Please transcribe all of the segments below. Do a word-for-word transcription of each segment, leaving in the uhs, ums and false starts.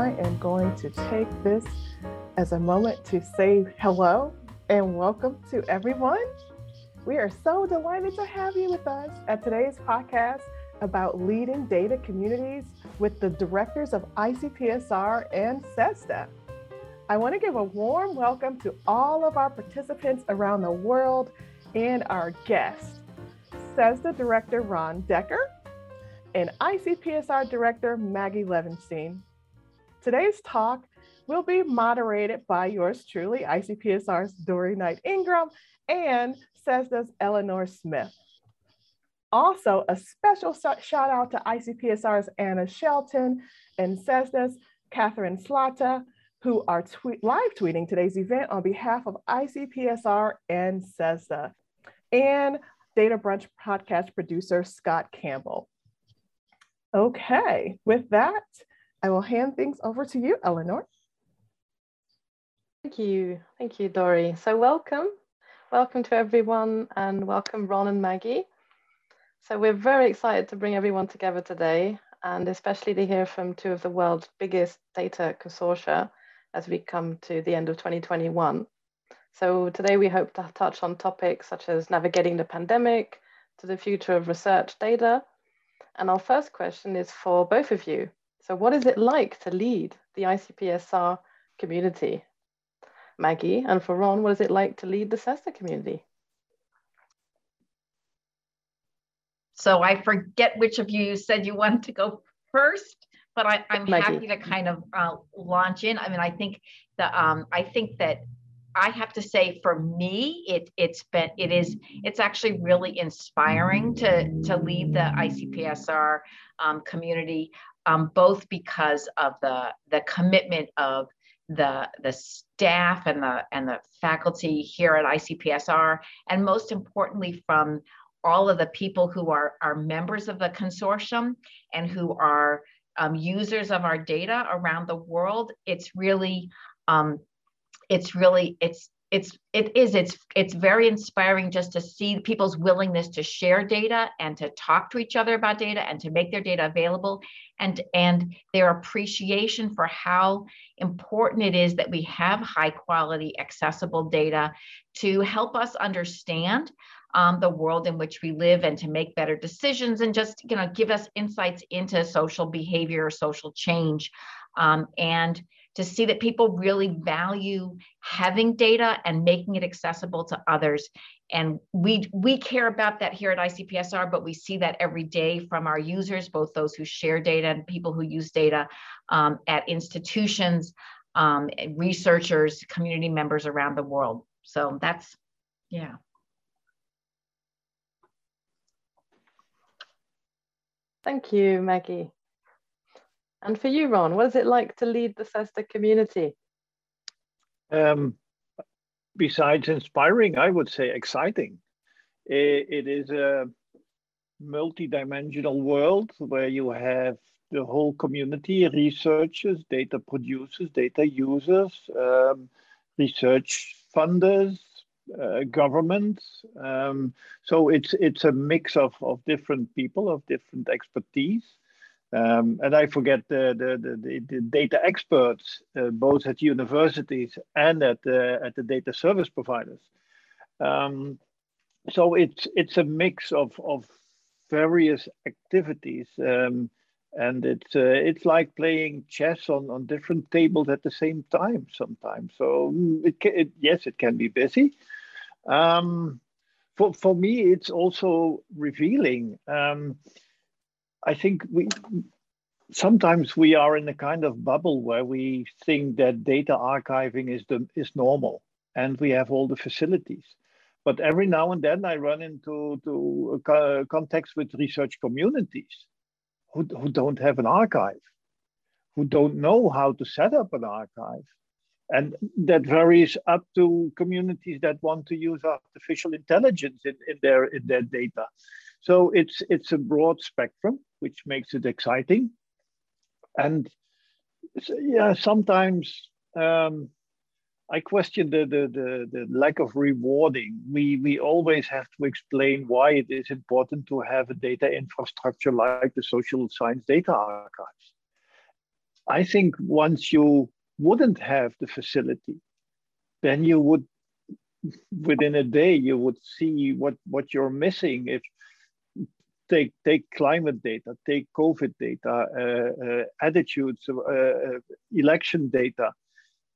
I am going to take this as a moment to say hello and welcome to everyone. We are so delighted to have you with us at today's podcast about leading data communities with the directors of I C P S R and CESSDA. I want to give a warm welcome to all of our participants around the world and our guests, CESSDA Director Ron Decker and I C P S R Director Maggie Levenstein. Today's talk will be moderated by yours truly, I C P S R's Dory Knight Ingram and CESSDA's Eleanor Smith. Also, a special shout out to I C P S R's Anna Shelton and CESSDA's Kathryn Zlata, who are tweet live tweeting today's event on behalf of I C P S R and CESSDA, and Data Brunch podcast producer Scott Campbell. Okay, with that, I will hand things over to you, Eleanor. Thank you. Thank you, Dory. So welcome. Welcome to everyone, and welcome Ron and Maggie. So we're very excited to bring everyone together today, and especially to hear from two of the world's biggest data consortia as we come to the end of twenty twenty-one. So today we hope to touch on topics such as navigating the pandemic, to the future of research data. And our first question is for both of you. So what is it like to lead the I C P S R community, Maggie? And for Ron, what is it like to lead the CESSDA community? So I forget which of you said you wanted to go first, but I, I'm Maggie. Happy to kind of uh, launch in. I mean, I think the um, I think that I have to say, for me, it it's been it is it's actually really inspiring to to lead the I C P S R um, community, um, both because of the the commitment of the the staff and the and the faculty here at I C P S R, and most importantly from all of the people who are, are members of the consortium and who are um, users of our data around the world. It's really, um, it's really, it's, it's, it is, it's, it's very inspiring just to see people's willingness to share data and to talk to each other about data and to make their data available, and, and their appreciation for how important it is that we have high quality, accessible data to help us understand Um, the world in which we live, and to make better decisions, and just you know give us insights into social behavior, social change, um, and to see that people really value having data and making it accessible to others. And we we care about that here at I C P S R, but we see that every day from our users, both those who share data and people who use data um, at institutions, um, researchers, community members around the world. So that's, yeah. Thank you, Maggie. And for you, Ron, what is it like to lead the CESSDA community? Um, besides inspiring, I would say exciting. It, it is a multi-dimensional world where you have the whole community, researchers, data producers, data users, um, research funders, Uh, governments. Um, so it's it's a mix of, of different people, of different expertise. Um, and I forget the, the, the, the data experts, uh, both at universities and at the, at the data service providers. Um, so it's it's a mix of, of various activities. Um, and it's uh, it's like playing chess on, on different tables at the same time sometimes. So it, it yes, it can be busy. Um, for, for me, it's also revealing. Um, I think we sometimes we are in a kind of bubble where we think that data archiving is the is normal, and we have all the facilities. But every now and then I run into to uh, contacts with research communities who, who don't have an archive, who don't know how to set up an archive. And that varies up to communities that want to use artificial intelligence in, in their in their data. So it's it's a broad spectrum, which makes it exciting. And yeah, sometimes um, I question the, the the the lack of rewarding. We we always have to explain why it is important to have a data infrastructure like the social science data archives. I think once you wouldn't have the facility, then you would, within a day, you would see what, what you're missing. If take, take climate data, take COVID data, uh, uh, attitudes, uh, election data.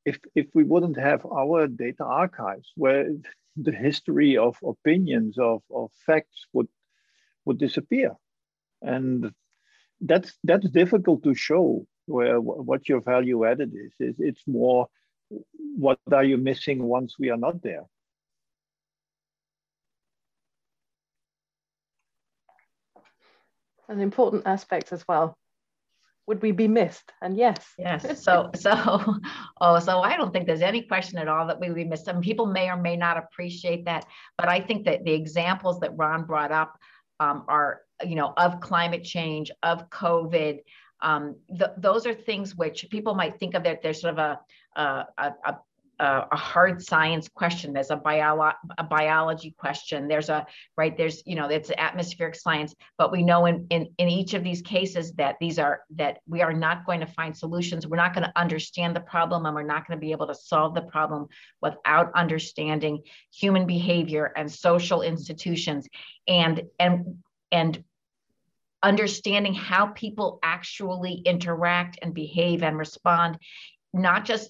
If, if we wouldn't have our data archives where the history of opinions, of, of facts would, would disappear. And that's, that's difficult to show where, what your value added is. It's more, what are you missing once we are not there? An important aspect as well. Would we be missed? And yes. Yes. So, so, oh, so I don't think there's any question at all that we would be missed. Some people may or may not appreciate that, but I think that the examples that Ron brought up um, are, you know, of climate change, of COVID. Um, th those are things which people might think of that there's sort of a a, a a hard science question. There's a bio a biology question. There's a right. There's you know it's atmospheric science. But we know in in in each of these cases that these are that we are not going to find solutions. We're not going to understand the problem, and we're not going to be able to solve the problem without understanding human behavior and social institutions, and and and. understanding how people actually interact and behave and respond, not just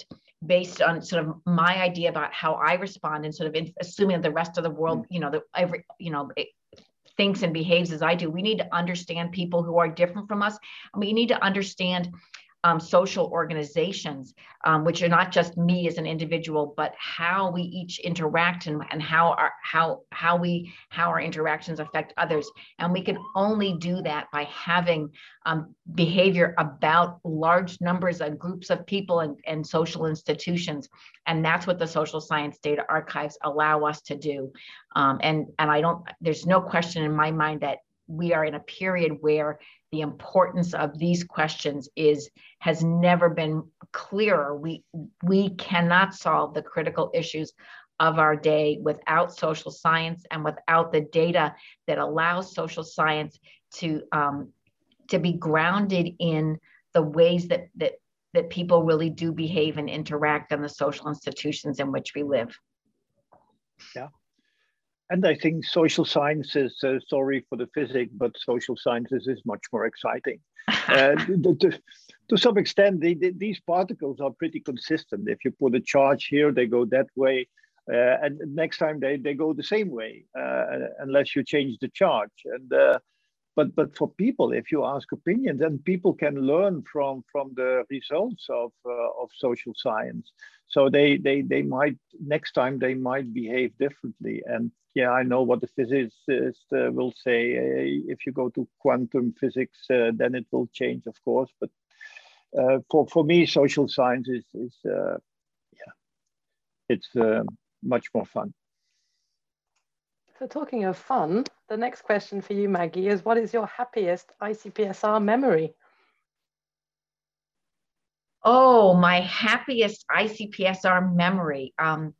based on sort of my idea about how I respond and sort of in, assuming that the rest of the world, you know, that every, you know, it thinks and behaves as I do. We need to understand people who are different from us. And we need to understand um, social organizations, um, which are not just me as an individual, but how we each interact and, and how our how how we how our interactions affect others. And we can only do that by having um, behavior about large numbers of groups of people and, and social institutions. And that's what the social science data archives allow us to do. Um, and and I don't there's no question in my mind that we are in a period where the importance of these questions is has never been clearer. We, we cannot solve the critical issues of our day without social science and without the data that allows social science to, um, to be grounded in the ways that, that, that people really do behave and interact in the social institutions in which we live. Yeah. And I think social sciences, uh, sorry for the physics, but social sciences is much more exciting. uh, to, to, to some extent, they, they, these particles are pretty consistent. If you put a charge here, they go that way. Uh, and next time they, they go the same way, uh, unless you change the charge. And, uh, but, but for people, if you ask opinions, and people can learn from, from the results of, uh, of social science. So they, they, they might, next time they might behave differently. And yeah, I know what the physicists uh, will say. Uh, if you go to quantum physics, uh, then it will change, of course. But uh, for, for me, social science is, is uh, yeah, it's uh, much more fun. So talking of fun, the next question for you, Maggie, is what is your happiest I C P S R memory? Oh, my happiest I C P S R memory. Um,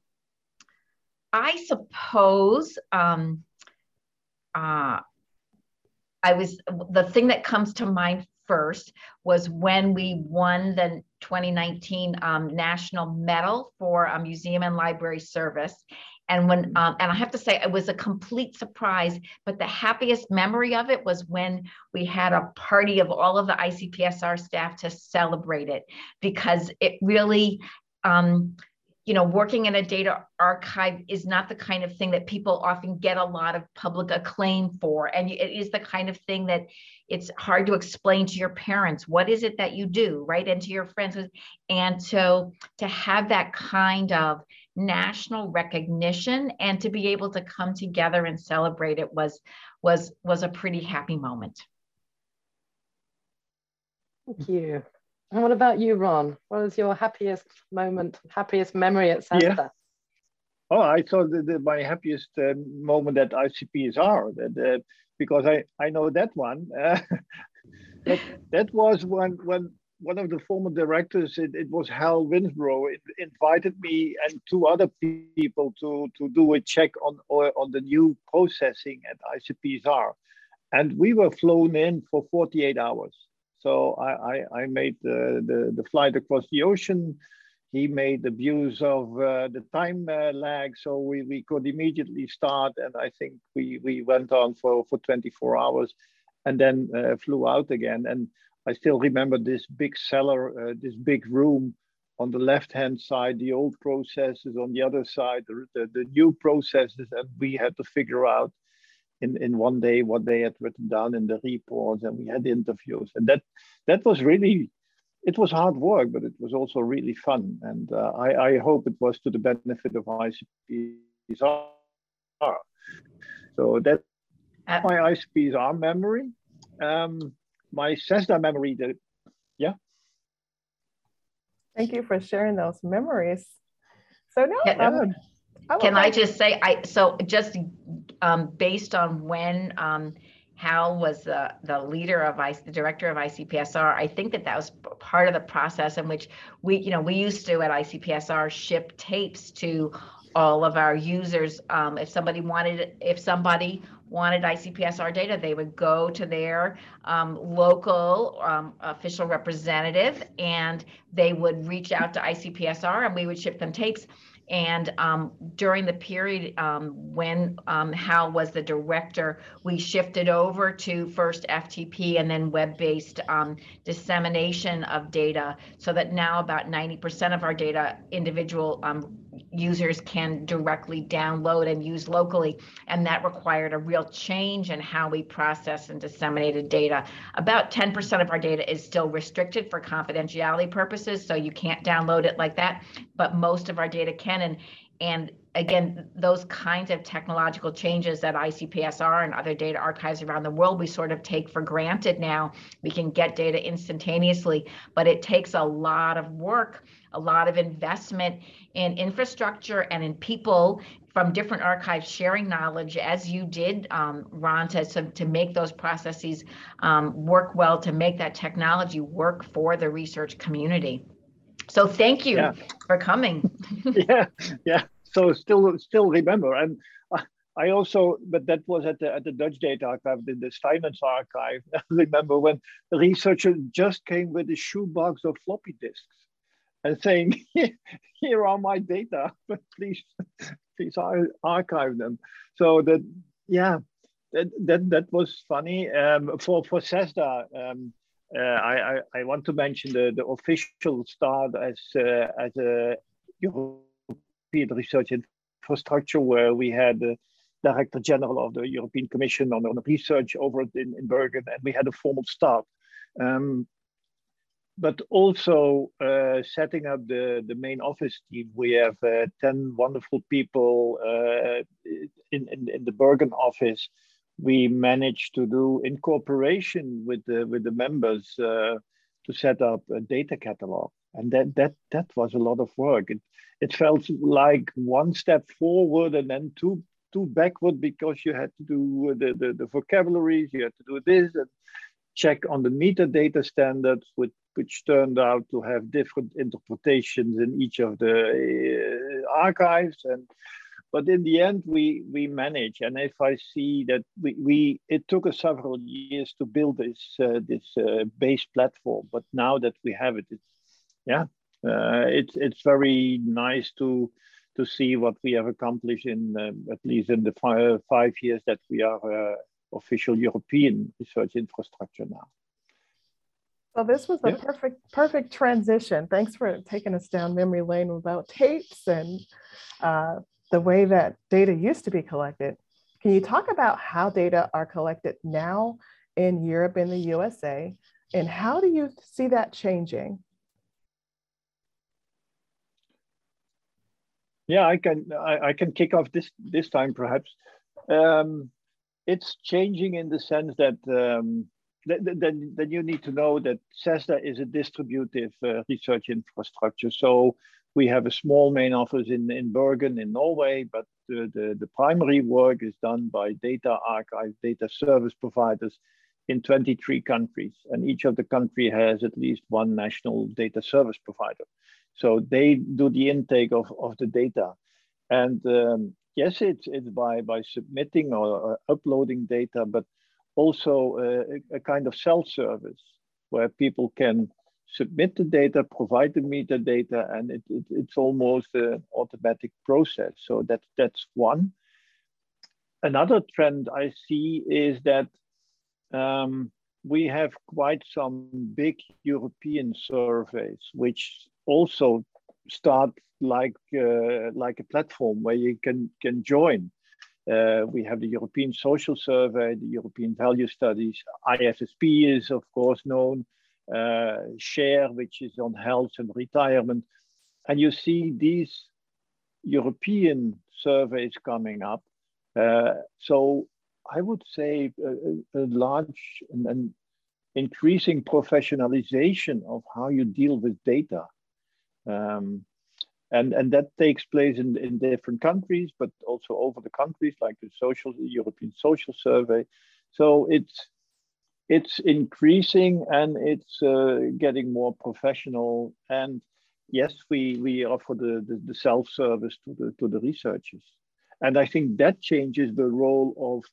I suppose um, uh, I was, the thing that comes to mind first was when we won the twenty nineteen um, National Medal for a Museum and Library Service. And when, um, and I have to say, it was a complete surprise, but the happiest memory of it was when we had a party of all of the I C P S R staff to celebrate it, because it really, um, you know, working in a data archive is not the kind of thing that people often get a lot of public acclaim for. And it is the kind of thing that it's hard to explain to your parents. What is it that you do, right? And to your friends. And so to have that kind of national recognition and to be able to come together and celebrate it was, was, was a pretty happy moment. Thank you. And what about you, Ron? What was your happiest moment, happiest memory at SESSDA? Yeah. Oh, I thought that, that my happiest uh, moment at I C P S R, that, uh, because I, I know that one. Uh, that, that was when, when one of the former directors, it, it was Hal Winsborough, it invited me and two other people to, to do a check on, on the new processing at I C P S R. And we were flown in for forty-eight hours. So I, I, I made the, the, the flight across the ocean. He made abuse of uh, the time uh, lag. So we, we could immediately start. And I think we, we went on for, for twenty-four hours and then uh, flew out again. And I still remember this big cellar, uh, this big room on the left-hand side, the old processes, on the other side, the, the, the new processes. And we had to figure out in, in one day what they had written down in the reports, and we had interviews. And that, that was really, it was hard work, but it was also really fun. And uh, I, I hope it was to the benefit of I C P S R. So that's my I C P S R memory. Um, my CESSDA memory, that, yeah. Thank you for sharing those memories. So now, yeah, um, I can like I just say, I so just um, based on when um, Hal was the, the leader of I, the director of I C P S R, I think that that was part of the process in which we, you know, we used to at I C P S R ship tapes to all of our users. Um, if somebody wanted, if somebody wanted I C P S R data, they would go to their um, local um, official representative, and they would reach out to I C P S R, and we would ship them tapes. And um, during the period um, when um, Hal was the director, we shifted over to first F T P and then web-based um, dissemination of data, so that now about ninety percent of our data individual um, users can directly download and use locally. And that required a real change in how we process and disseminated data. About ten percent of our data is still restricted for confidentiality purposes, so you can't download it like that, but most of our data can. And, and again, those kinds of technological changes that I C P S R and other data archives around the world, we sort of take for granted now. We can get data instantaneously, but it takes a lot of work, a lot of investment in infrastructure and in people from different archives sharing knowledge, as you did, um, Ron, to, so to make those processes um, work well, to make that technology work for the research community. So thank you yeah. for coming. yeah, yeah. So still, still remember, and I also, but that was at the at the Dutch Data Archive, in the Steinmetz Archive. I remember when the researcher just came with a shoebox of floppy disks and saying, "Here are my data, but please, please archive them." So that, yeah, that that, that was funny. Um, for for CESSDA, um, Uh, I, I, I want to mention the, the official start as, uh, as a European research infrastructure, where we had the Director General of the European Commission on, on research over in, in Bergen, and we had a formal start. Um, but also uh, setting up the, the main office team. We have uh, ten wonderful people uh, in, in, in the Bergen office. We managed to do, in cooperation with the with the members, uh, to set up a data catalog, and that that that was a lot of work. It it felt like one step forward and then two two backward, because you had to do the the, the vocabularies, you had to do this and check on the metadata standards, which which turned out to have different interpretations in each of the uh, archives and. But in the end, we, we manage. And if I see that we, we it took us several years to build this uh, this uh, base platform, but now that we have it, it's, yeah, uh, it's it's very nice to to see what we have accomplished in um, at least in the five, five years that we are uh, official European research infrastructure now. So this was a yeah. perfect, perfect transition. Thanks for taking us down memory lane about tapes and. Uh, the way that data used to be collected. Can you talk about how data are collected now in Europe and the U S A, and how do you see that changing? Yeah, I can, I, I can kick off this, this time perhaps. Um, it's changing in the sense that, um, that, that, that you need to know that CESSDA is a distributive uh, research infrastructure. So we have a small main office in, in Bergen in Norway, but the, the, the primary work is done by data archive, data service providers in twenty-three countries. And each of the country has at least one national data service provider. So they do the intake of, of the data. And um, yes, it's, it's by, by submitting or, or uploading data, but also uh, a, a kind of self-service, where people can submit the data, provide the metadata, and it, it, it's almost an automatic process. So that, that's one. Another trend I see is that um, we have quite some big European surveys, which also start like, uh, like a platform where you can, can join. Uh, we have the European Social Survey, the European Value Studies, I S S P is of course known, uh, SHARE, which is on health and retirement. And you see these European surveys coming up. Uh, so I would say a, a large and, and increasing professionalization of how you deal with data. Um, and, and that takes place in, in different countries, but also over the countries, like the social, the European Social Survey. So it's, it's increasing and it's uh, getting more professional. And yes, we, we offer the, the, the self-service to the, to the researchers. And I think that changes the role of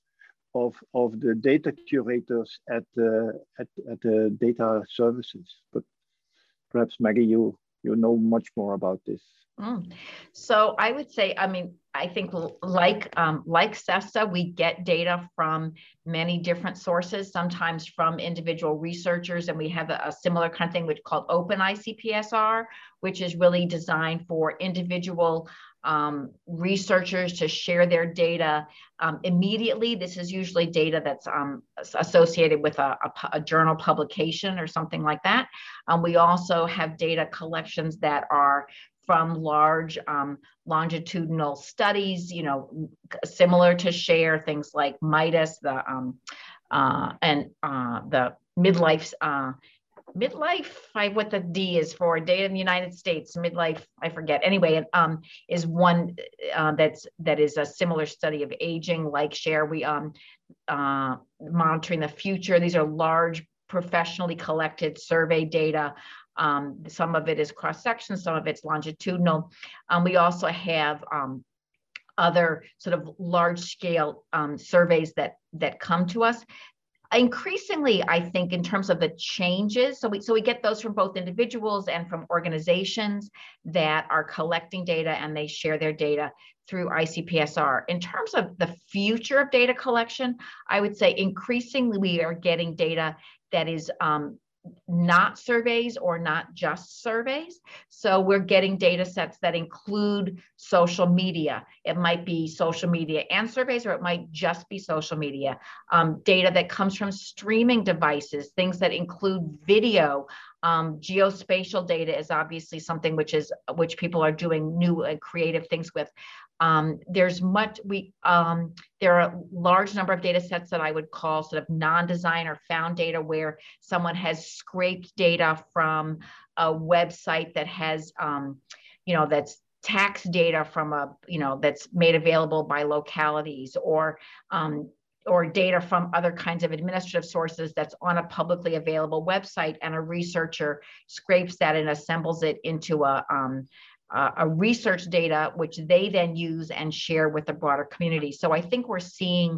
of of the data curators at the at, at the data services. But perhaps Maggie, you you know much more about this. Mm. So I would say, I mean, I think like um, like SESSDA, we get data from many different sources, sometimes from individual researchers, and we have a, a similar kind of thing which is called Open I C P S R, which is really designed for individual Um, researchers to share their data um, immediately. This is usually data that's um, associated with a, a, a journal publication or something like that. Um, we also have data collections that are from large um, longitudinal studies, you know, similar to SHARE, things like MIDAS, the um, uh, and uh, the midlife. Uh, Midlife, I, what the D is for, data in the United States, midlife, I forget. Anyway, um, is one uh, that's, that is a similar study of aging, like SHARE. We um, uh, monitoring the future. These are large, professionally collected survey data. Um, some of it is cross-section, some of it's longitudinal. Um, we also have um, other sort of large-scale um, surveys that that come to us. Increasingly, I think, in terms of the changes, so we so we get those from both individuals and from organizations that are collecting data, and they share their data through I C P S R. In terms of the future of data collection, I would say increasingly we are getting data that is um, not surveys or not just surveys. So we're getting data sets that include social media. It might be social media and surveys, or it might just be social media. Um, data that comes from streaming devices, things that include video. Um, geospatial data is obviously something which is which people are doing new and creative things with. Um, there's much we um, there are a large number of data sets that I would call sort of non-design or found data, where someone has scraped data from a website that has um, you know that's tax data from a you know that's made available by localities, or um, or data from other kinds of administrative sources that's on a publicly available website, and a researcher scrapes that and assembles it into a, um, a, a research data, which they then use and share with the broader community. So I think we're seeing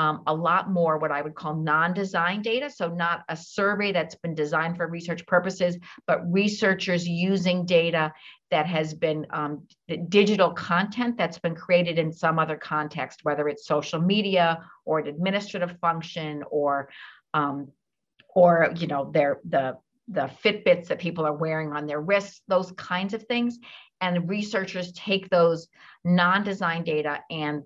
um, a lot more what I would call non-design data. So not a survey that's been designed for research purposes, but researchers using data that has been um, digital content that's been created in some other context, whether it's social media or an administrative function, or, um, or you know, their, the the Fitbits that people are wearing on their wrists, those kinds of things. And researchers take those non-design data and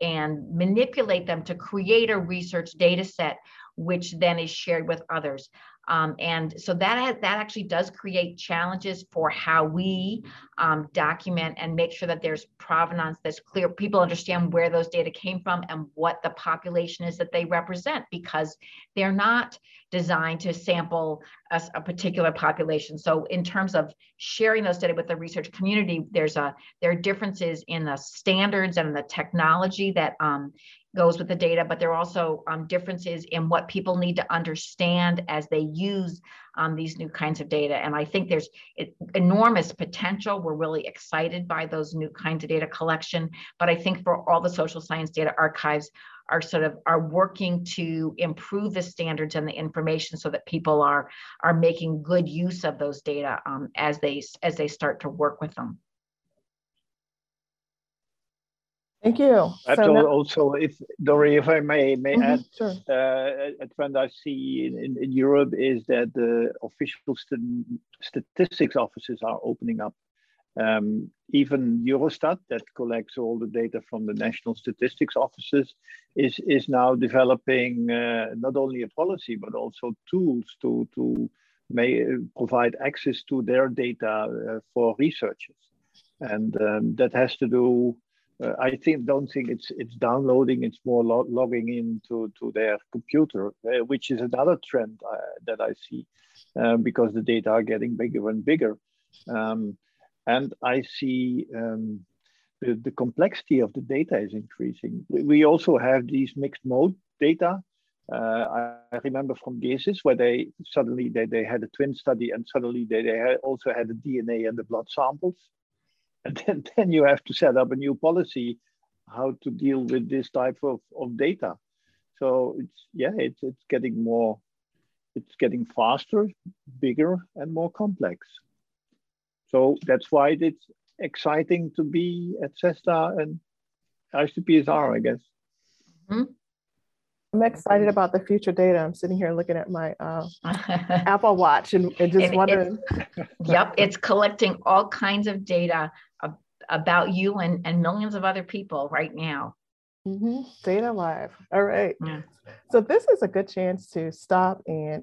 and manipulate them to create a research data set, which then is shared with others. Um, and so that has, that actually does create challenges for how we um, document and make sure that there's provenance that's clear. People understand where those data came from and what the population is that they represent, because they're not designed to sample a, a particular population. So in terms of sharing those data with the research community, there's a there are differences in the standards and the technology that um, goes with the data, but there are also um, differences in what people need to understand as they use um, these new kinds of data. And I think there's enormous potential. We're really excited by those new kinds of data collection. But I think for all the social science data archives are sort of are working to improve the standards and the information so that people are are making good use of those data um, as they as they start to work with them. Thank you. At so now, also, if Dory, if I may, may mm-hmm, add, sure. uh, a trend I see in, in, in Europe is that the official st statistics offices are opening up. Um, even Eurostat, that collects all the data from the national statistics offices, is is now developing uh, not only a policy but also tools to to may provide access to their data uh, for researchers, and um, that has to do. Uh, I think don't think it's it's downloading. It's more lo logging into to their computer, uh, which is another trend uh, that I see, uh, because the data are getting bigger and bigger. Um, And I see um, the, the complexity of the data is increasing. We also have these mixed mode data. Uh, I remember from GESIS where they suddenly they, they had a twin study, and suddenly they, they had also had the D N A and the blood samples. And then, then you have to set up a new policy how to deal with this type of, of data. So it's, yeah, it's, it's getting more, it's getting faster, bigger, and more complex. So that's why it's exciting to be at SESSDA and I C P S R, I guess. Mm-hmm. I'm excited about the future data. I'm sitting here looking at my uh, Apple Watch and, and just it, wondering. It's, yep, it's collecting all kinds of data ab about you and, and millions of other people right now. Mm-hmm. Data live. All right. Yeah. So this is a good chance to stop and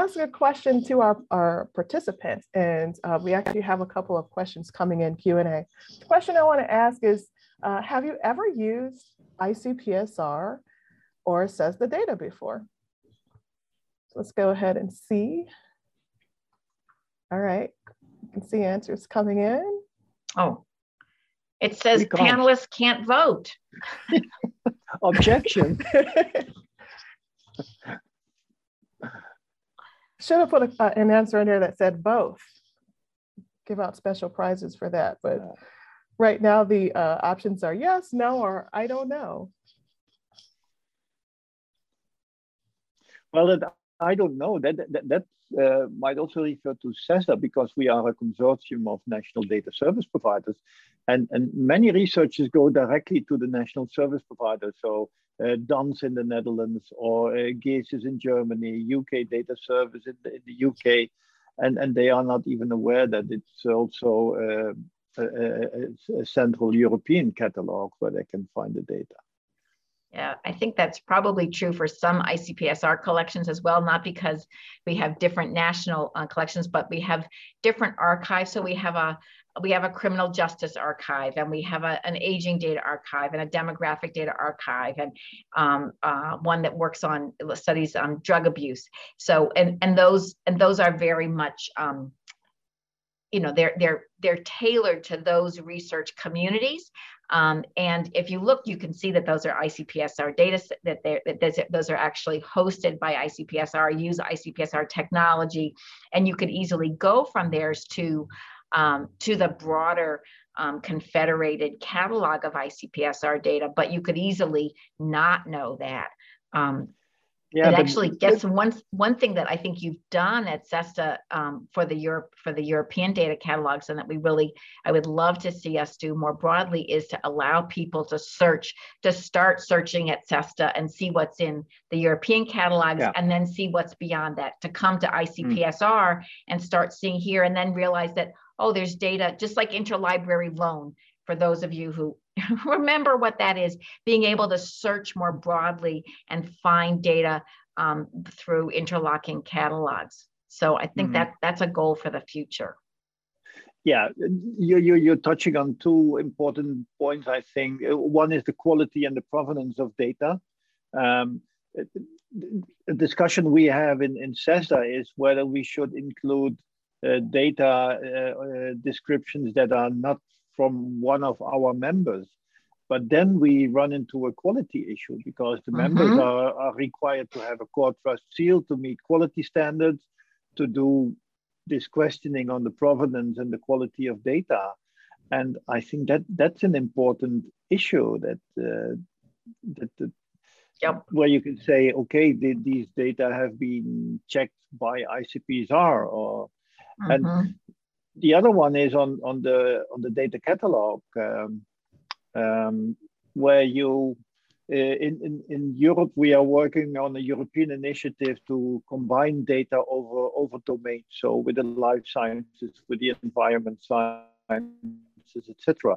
ask a question to our, our participants. And uh, we actually have a couple of questions coming in Q and A. The question I want to ask is, uh, have you ever used I C P S R or SESSDA data before? So let's go ahead and see. All right, you can see answers coming in. Oh, it says panelists can't vote. Objection. Should have put a, uh, an answer in there that said both. Give out special prizes for that. But right now the uh, options are yes, no, or I don't know. Well, that I don't know. That that, that uh, might also refer to SESSDA, because we are a consortium of national data service providers, and and many researchers go directly to the national service provider. So. Uh, DANS in the Netherlands, or uh, GESIS in Germany, U K Data Service in the, in the U K, and, and they are not even aware that it's also uh, a, a, a Central European catalog where they can find the data. Yeah, I think that's probably true for some I C P S R collections as well, not because we have different national uh, collections, but we have different archives. So we have a we have a criminal justice archive, and we have a, an aging data archive, and a demographic data archive, and um, uh, one that works on studies on drug abuse. So, and and those and those are very much, um, you know, they're they're they're tailored to those research communities. Um, and if you look, you can see that those are I C P S R data, that, that those are actually hosted by I C P S R, use I C P S R technology, and you could easily go from theirs to, um, to the broader um, confederated catalog of I C P S R data, but you could easily not know that. Um, Yeah, it actually gets one one thing that I think you've done at SESSDA um, for the Europe for the European data catalogs, and that we really I would love to see us do more broadly, is to allow people to search to start searching at SESSDA and see what's in the European catalogs, yeah. and then see what's beyond that, to come to I C P S R mm. and start seeing here, and then realize that, oh, there's data just like interlibrary loan. For those of you who remember what that is, being able to search more broadly and find data um, through interlocking catalogs. So I think mm-hmm. that that's a goal for the future. Yeah, you, you, you're touching on two important points, I think. One is the quality and the provenance of data. Um, a discussion we have in, in SESSDA is whether we should include uh, data uh, uh, descriptions that are not from one of our members, But then we run into a quality issue because the mm-hmm. members are, are required to have a core trust seal to meet quality standards, to do this questioning on the provenance and the quality of data. And I think that that's an important issue that, uh, that the, yep. where you can say, okay, the, these data have been checked by I C P S R or, mm-hmm. and the other one is on, on, the, on the data catalog. Um, Um, where you, uh, in, in, in Europe, we are working on a European initiative to combine data over, over domains, so with the life sciences, with the environment sciences, et cetera.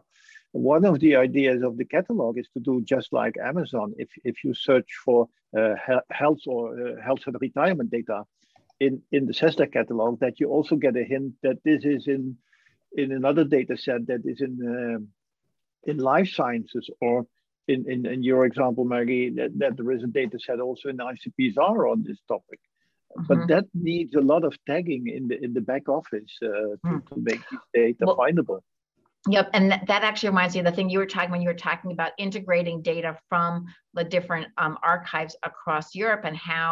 One of the ideas of the catalog is to do just like Amazon. If, if you search for uh, health or uh, health and retirement data in, in the SESSDA catalog, that you also get a hint that this is in, in another data set that is in... Uh, in life sciences, or in, in, in your example, Maggie, that, that there is a data set also in I C P S R on this topic. Mm-hmm. But that needs a lot of tagging in the, in the back office uh, to, mm. to make these data well, findable. Yep, and th that actually reminds me of the thing you were talking when you were talking about integrating data from the different um, archives across Europe, and how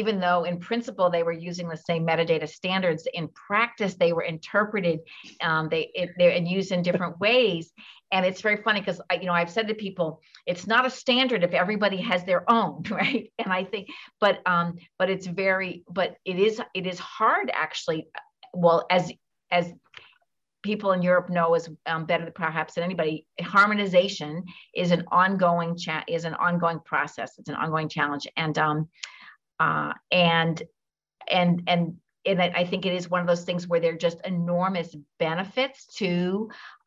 even though in principle they were using the same metadata standards, in practice they were interpreted um, they it, they're and used in different ways. And it's very funny because you know I've said to people, it's not a standard if everybody has their own, right? And I think, but um, but it's very, but it is it is hard actually. Well, as as people in Europe know is um, better perhaps than anybody. Harmonization is an ongoing cha- is an ongoing process. It's an ongoing challenge, and um, uh, and and and and I think it is one of those things where there are just enormous benefits to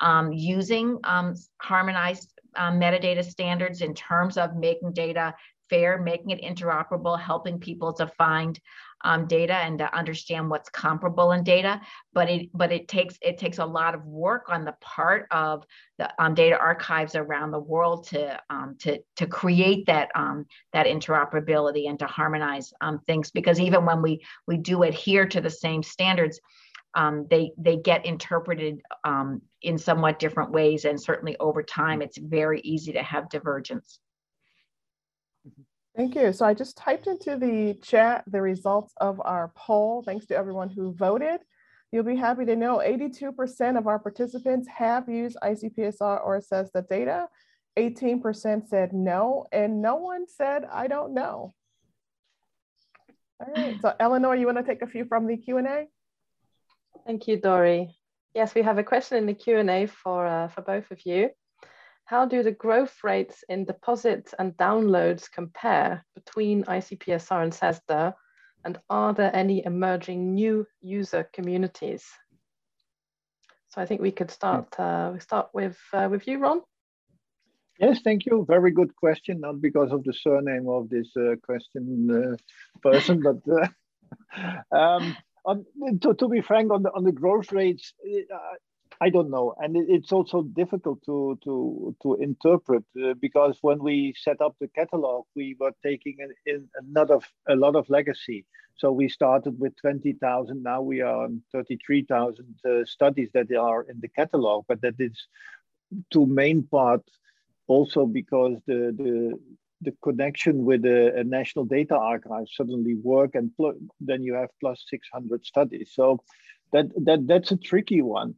um, using um, harmonized um, metadata standards in terms of making data fair, making it interoperable, helping people to find um, data and to understand what's comparable in data. But it but it takes it takes a lot of work on the part of the um, data archives around the world to um, to to create that um, that interoperability and to harmonize um, things, because even when we we do adhere to the same standards, um, they they get interpreted um, in somewhat different ways, and certainly over time, it's very easy to have divergence. Thank you. So I just typed into the chat the results of our poll. Thanks to everyone who voted. You'll be happy to know eighty-two percent of our participants have used I C P S R or SESSDA data. eighteen percent said no, and no one said, I don't know. All right, so Eleanor, you want to take a few from the Q and A? Thank you, Dory. Yes, we have a question in the Q and A for, uh, for both of you. How do the growth rates in deposits and downloads compare between I C P S R and SESSDA? And are there any emerging new user communities? So I think we could start, uh, we start with, uh, with you, Ron. Yes, thank you. Very good question. Not because of the surname of this uh, question uh, person, but uh, um, on, to, to be frank, on the, on the growth rates, uh, I don't know, and it's also difficult to to to interpret uh, because when we set up the catalog, we were taking in, in another a lot of legacy. So we started with twenty thousand. Now we are on thirty-three thousand uh, studies that are in the catalog, but that is to main part also because the the the connection with a, a national data archive suddenly work, and then you have plus six hundred studies. So that that that's a tricky one.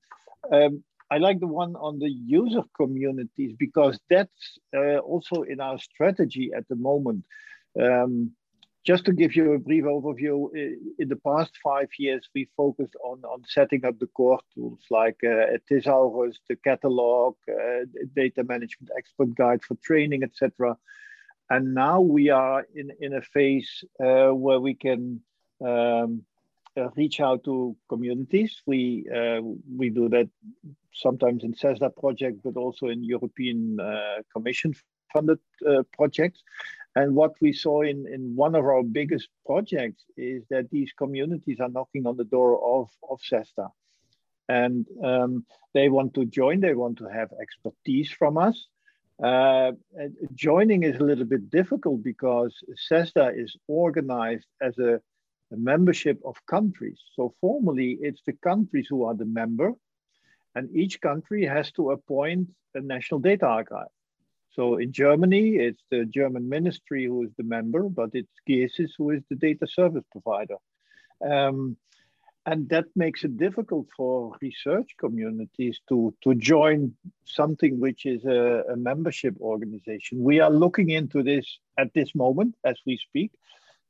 Um, I like the one on the user communities because that's uh, also in our strategy at the moment. Um, just to give you a brief overview, in the past five years, we focused on, on setting up the core tools like uh, Thesaurus, the catalog, uh, data management expert guide for training, et cetera. And now we are in, in a phase uh, where we can um, reach out to communities. We uh, we do that sometimes in SESSDA project, but also in European uh, Commission funded uh, projects. And what we saw in, in one of our biggest projects is that these communities are knocking on the door of, of SESSDA. And um, they want to join, they want to have expertise from us. Uh, joining is a little bit difficult because SESSDA is organized as a the membership of countries. So formally, it's the countries who are the member, and each country has to appoint a national data archive. So in Germany, it's the German ministry who is the member, but it's GESIS who is the data service provider. Um, and that makes it difficult for research communities to, to join something which is a, a membership organization. We are looking into this at this moment, as we speak,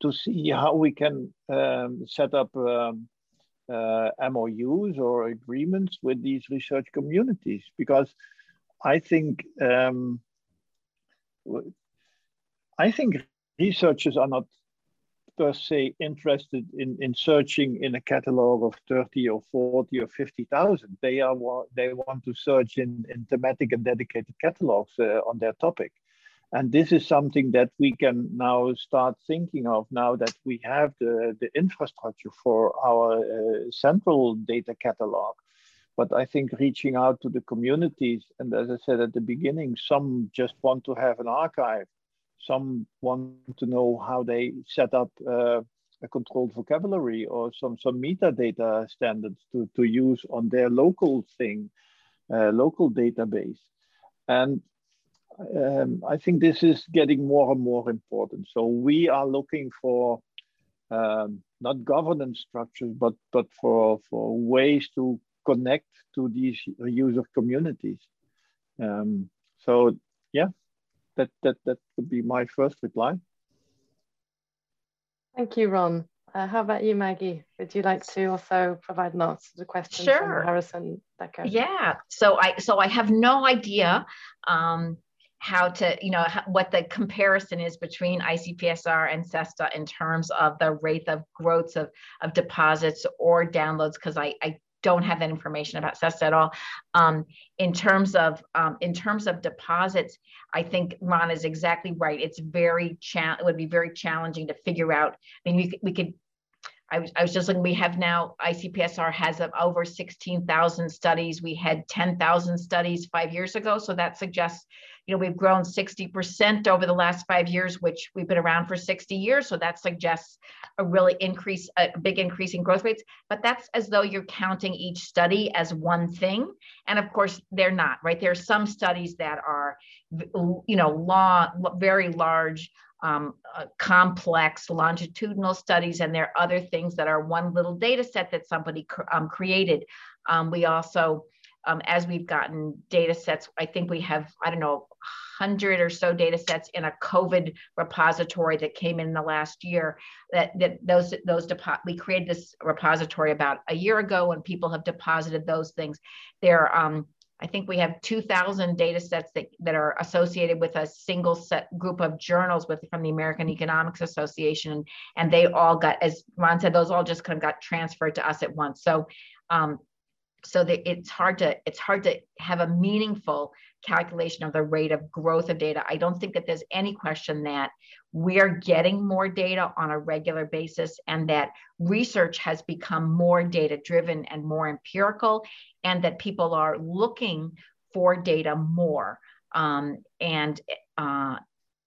to see how we can um, set up um, uh, M O Us or agreements with these research communities, because I think um, I think researchers are not per se interested in, in searching in a catalog of thirty or forty or fifty thousand. They are they want to search in, in thematic and dedicated catalogs uh, on their topic. And this is something that we can now start thinking of now that we have the, the infrastructure for our uh, central data catalog. But I think reaching out to the communities, and as I said at the beginning, some just want to have an archive. Some want to know how they set up uh, a controlled vocabulary or some, some metadata standards to, to use on their local thing, uh, local database. And um, I think this is getting more and more important. So we are looking for um, not governance structures, but, but for, for ways to connect to these user communities. Um, so yeah, that, that, that would be my first reply. Thank you, Ron. Uh, how about you, Maggie? Would you like to also provide an answer to the question sure. from Harrison Decker? Yeah, so I, so I have no idea um, how to, you know, how, what the comparison is between I C P S R and SESSDA in terms of the rate of growth of, of deposits or downloads, because I, I don't have that information about SESSDA at all. Um, in terms of um, in terms of deposits, I think Ron is exactly right. It's very it would be very challenging to figure out. I mean, we we could. I was I was just looking. We have now I C P S R has over sixteen thousand studies. We had ten thousand studies five years ago, so that suggests you know we've grown sixty percent over the last five years, which we've been around for sixty years. So that suggests a really increase, a big increase in growth rates. But that's as though you're counting each study as one thing, and of course they're not, right? There are some studies that are, you know, long, very large, um, uh, complex longitudinal studies, and there are other things that are one little data set that somebody cr um, created. Um, we also. Um, as we've gotten data sets, I think we have, I don't know, one hundred or so data sets in a COVID repository that came in the last year. That, that those, those we created this repository about a year ago, and people have deposited those things. There, um, I think we have two thousand data sets that, that are associated with a single set group of journals with, from the American Economics Association, and they all got, as Ron said, those all just kind of got transferred to us at once. So. Um, So that it's hard to it's hard to have a meaningful calculation of the rate of growth of data. I don't think that there's any question that we are getting more data on a regular basis, and that research has become more data driven and more empirical, and that people are looking for data more. Um, and uh,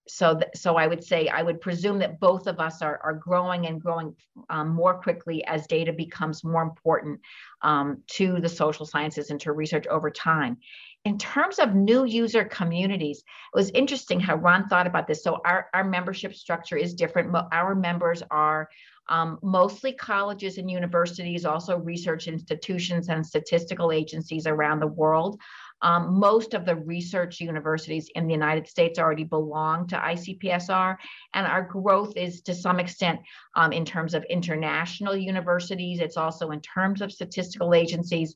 so th so I would say I would presume that both of us are, are growing and growing um, more quickly as data becomes more important um, to the social sciences and to research over time. In terms of new user communities, it was interesting how Ron thought about this. So our, our membership structure is different. Our members are um, mostly colleges and universities, also research institutions and statistical agencies around the world. Um, most of the research universities in the United States already belong to I C P S R, and our growth is to some extent um, in terms of international universities. It's also in terms of statistical agencies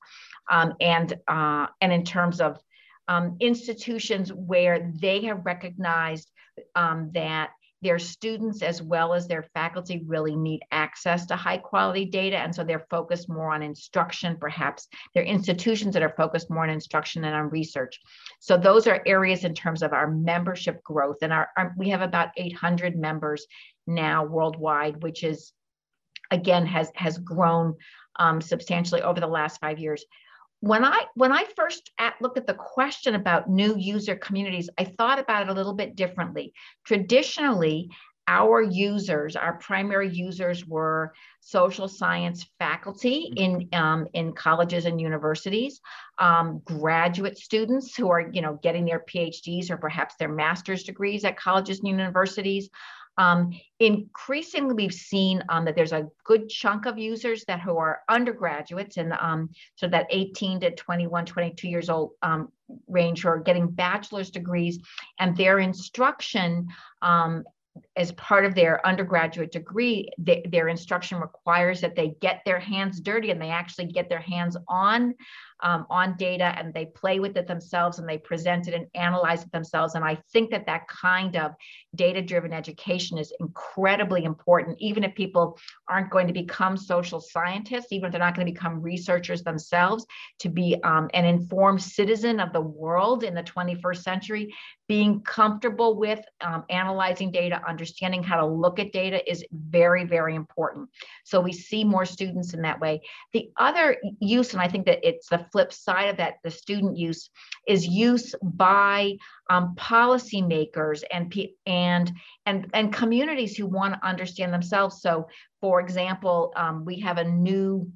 um, and, uh, and in terms of um, institutions where they have recognized um, that their students as well as their faculty really need access to high quality data. And so they're focused more on instruction, perhaps. They're institutions that are focused more on instruction and on research. So those are areas in terms of our membership growth. And our, our we have about eight hundred members now worldwide, which is, again, has, has grown um, substantially over the last five years. When I when I first at, looked at the question about new user communities, I thought about it a little bit differently. Traditionally, our users, our primary users were social science faculty in um, in colleges and universities, um, graduate students who are, you know, getting their PhDs or perhaps their master's degrees at colleges and universities. Um, increasingly, we've seen um, that there's a good chunk of users that who are undergraduates, and um, so that eighteen to twenty-one, twenty-two years old um, range, who are getting bachelor's degrees, and their instruction um, as part of their undergraduate degree, they, their instruction requires that they get their hands dirty and they actually get their hands on, um, on data, and they play with it themselves and they present it and analyze it themselves. And I think that that kind of data-driven education is incredibly important, even if people aren't going to become social scientists, even if they're not going to become researchers themselves, to be um, an informed citizen of the world in the twenty-first century. Being comfortable with um, analyzing data, understanding how to look at data is very, very important. So we see more students in that way. The other use, and I think that it's the flip side of that, the student use, is use by um, policymakers and, and, and, and communities who want to understand themselves. So for example, um, we have a new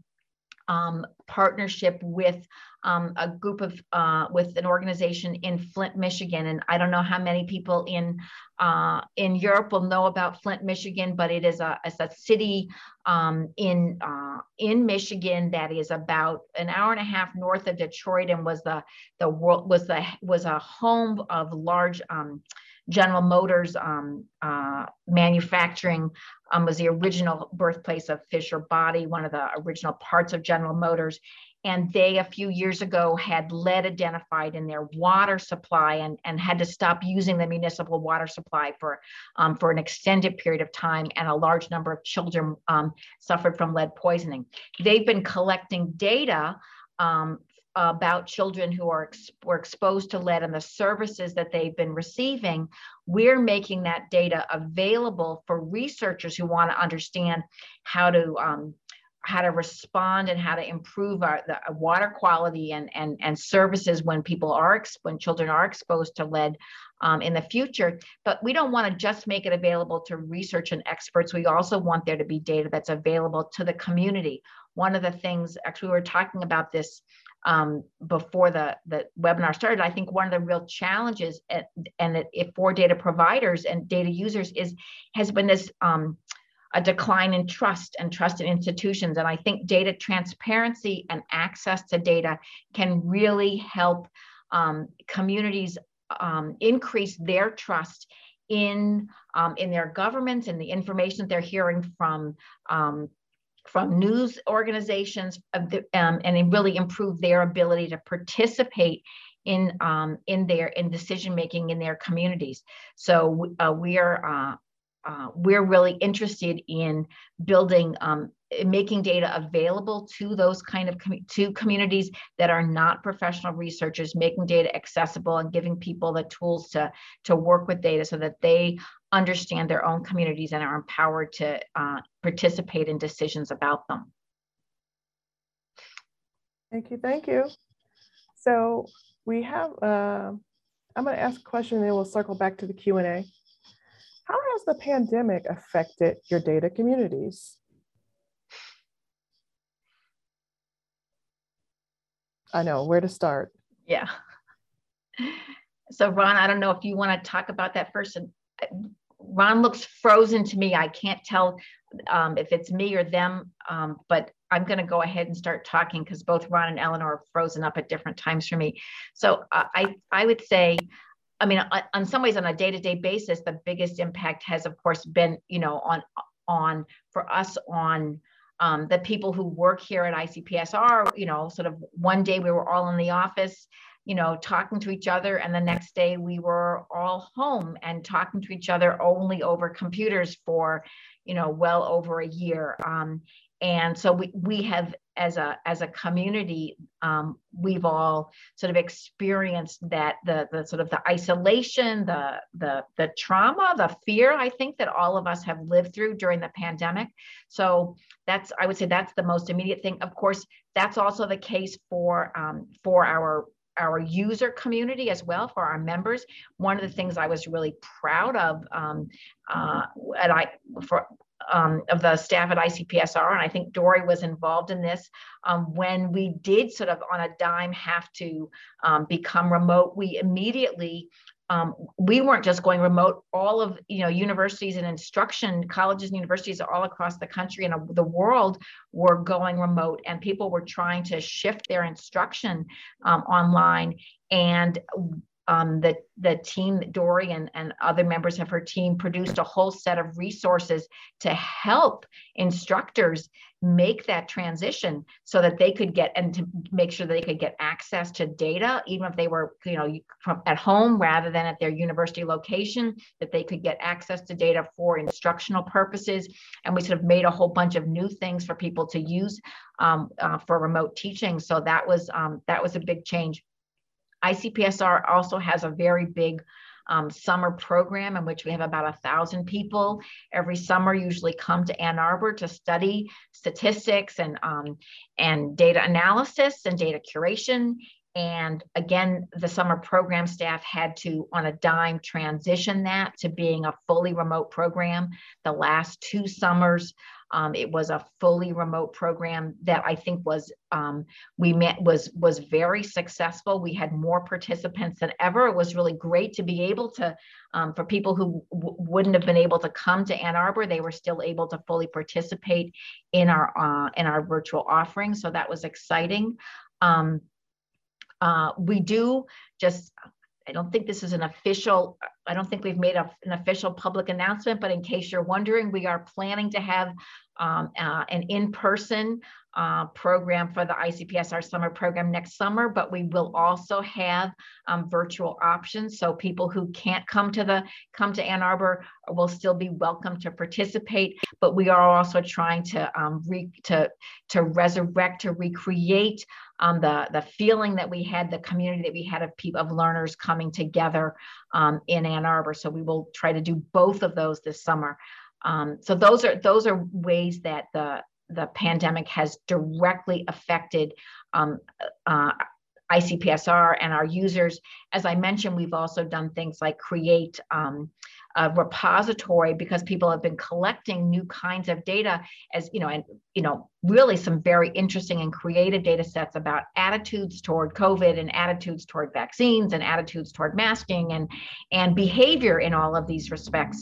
um, partnership with Um, a group of, uh, with an organization in Flint, Michigan. And I don't know how many people in uh, in Europe will know about Flint, Michigan, but it is a, it's a city um, in uh, in Michigan that is about an hour and a half north of Detroit, and was the the world was the was a home of large um, General Motors um, uh, manufacturing. Um, was the original birthplace of Fisher Body, one of the original parts of General Motors. And they, a few years ago, had lead identified in their water supply, and, and had to stop using the municipal water supply for, um, for an extended period of time. And a large number of children um, suffered from lead poisoning. They've been collecting data um, about children who are ex were exposed to lead and the services that they've been receiving. We're making that data available for researchers who want to understand how to um, how to respond and how to improve our the water quality and and and services when people are when children are exposed to lead um, in the future. But we don't want to just make it available to research and experts. We also want there to be data that's available to the community. One of the things, actually, we were talking about this um, before the the webinar started. I think one of the real challenges at, and it, it for data providers and data users is has been this. Um, a decline in trust and trust in institutions. And I think data transparency and access to data can really help um, communities um, increase their trust in, um, in their governments and the information that they're hearing from, um, from news organizations, of the, um, and really improve their ability to participate in, um, in their in decision-making in their communities. So uh, we are, uh, Uh, we're really interested in building, um, making data available to those kind of com to communities that are not professional researchers, making data accessible and giving people the tools to, to work with data so that they understand their own communities and are empowered to uh, participate in decisions about them. Thank you, thank you. So we have, uh, I'm going to ask a question and then we'll circle back to the Q and A. How has the pandemic affected your data communities? I know where to start. Yeah. So Ron, I don't know if you want to talk about that first. Ron looks frozen to me. I can't tell um, if it's me or them, um, but I'm going to go ahead and start talking because both Ron and Eleanor are frozen up at different times for me. So uh, I, I would say, I mean, on some ways, on a day-to-day basis, the biggest impact has, of course, been, you know, on on for us on um, the people who work here at I C P S R. You know, sort of one day we were all in the office, you know, talking to each other, and the next day we were all home and talking to each other only over computers for, you know, well over a year. Um, and so we we have. As a as a community, um, we've all sort of experienced that the the sort of the isolation, the the the trauma, the fear. I think that all of us have lived through during the pandemic. So that's I would say that's the most immediate thing. Of course, that's also the case for um, for our our user community as well, for our members. One of the things I was really proud of um, uh, at I, for, um, of the staff at I C P S R, and I think Dory was involved in this, um, when we did sort of on a dime have to um, become remote, we immediately Um, we weren't just going remote. All of, you know, universities and instruction, colleges and universities all across the country and the world were going remote, and people were trying to shift their instruction um, online. And um, the, the team, Dory and, and other members of her team, produced a whole set of resources to help instructors make that transition so that they could get, and to make sure that they could get access to data, even if they were, you know, from at home rather than at their university location, that they could get access to data for instructional purposes. And we sort of made a whole bunch of new things for people to use um, uh, for remote teaching. So that was, um, that was a big change. I C P S R also has a very big Um, summer program in which we have about a thousand people every summer usually come to Ann Arbor to study statistics and um, and data analysis and data curation. And again, the summer program staff had to, on a dime, transition that to being a fully remote program. The last two summers, um, it was a fully remote program that I think was um, we met was was very successful. We had more participants than ever. It was really great to be able to, um, for people who w wouldn't have been able to come to Ann Arbor, they were still able to fully participate in our uh, in our virtual offering. So that was exciting. Um, Uh, we do just, I don't think this is an official, I don't think we've made a, an official public announcement, but in case you're wondering, we are planning to have um, uh, an in-person uh, program for the I C P S R summer program next summer, but we will also have um, virtual options. So people who can't come to the, come to Ann Arbor will still be welcome to participate, but we are also trying to, um, re, to, to resurrect, to recreate Um, the, the feeling that we had, the community that we had of people, of learners coming together um, in Ann Arbor. So we will try to do both of those this summer. Um, so those are those are ways that the, the pandemic has directly affected um, uh, I C P S R and our users. As I mentioned, we've also done things like create um, a repository, because people have been collecting new kinds of data, as you know, and you know, really some very interesting and creative data sets about attitudes toward COVID and attitudes toward vaccines and attitudes toward masking and and behavior in all of these respects.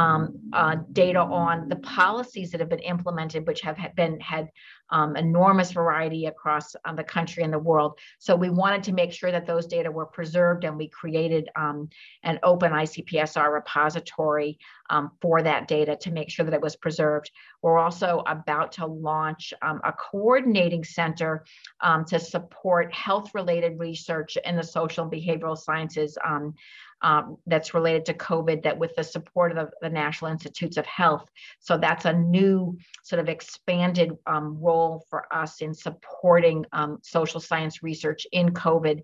Um, uh, data on the policies that have been implemented, which have been had um, enormous variety across um, the country and the world. So we wanted to make sure that those data were preserved, and we created um, an open I C P S R repository. repository um, for that data to make sure that it was preserved. We're also about to launch um, a coordinating center um, to support health-related research in the social and behavioral sciences um, um, that's related to COVID, that with the support of the National Institutes of Health. So that's a new sort of expanded um, role for us in supporting um, social science research in COVID,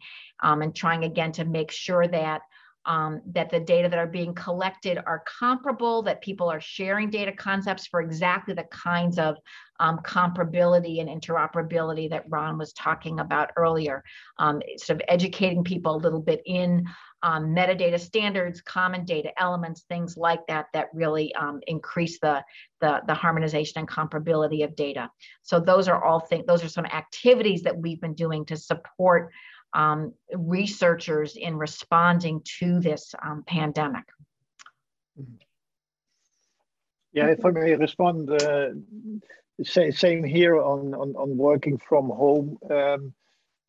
um, and trying again to make sure that Um, that the data that are being collected are comparable, that people are sharing data concepts for exactly the kinds of um, comparability and interoperability that Ron was talking about earlier. Um, sort of educating people a little bit in um, metadata standards, common data elements, things like that, that really um, increase the, the, the harmonization and comparability of data. So those are all things, those are some activities that we've been doing to support Um, researchers in responding to this um, pandemic. Yeah, if I may respond, uh, say, same here on, on, on working from home, um,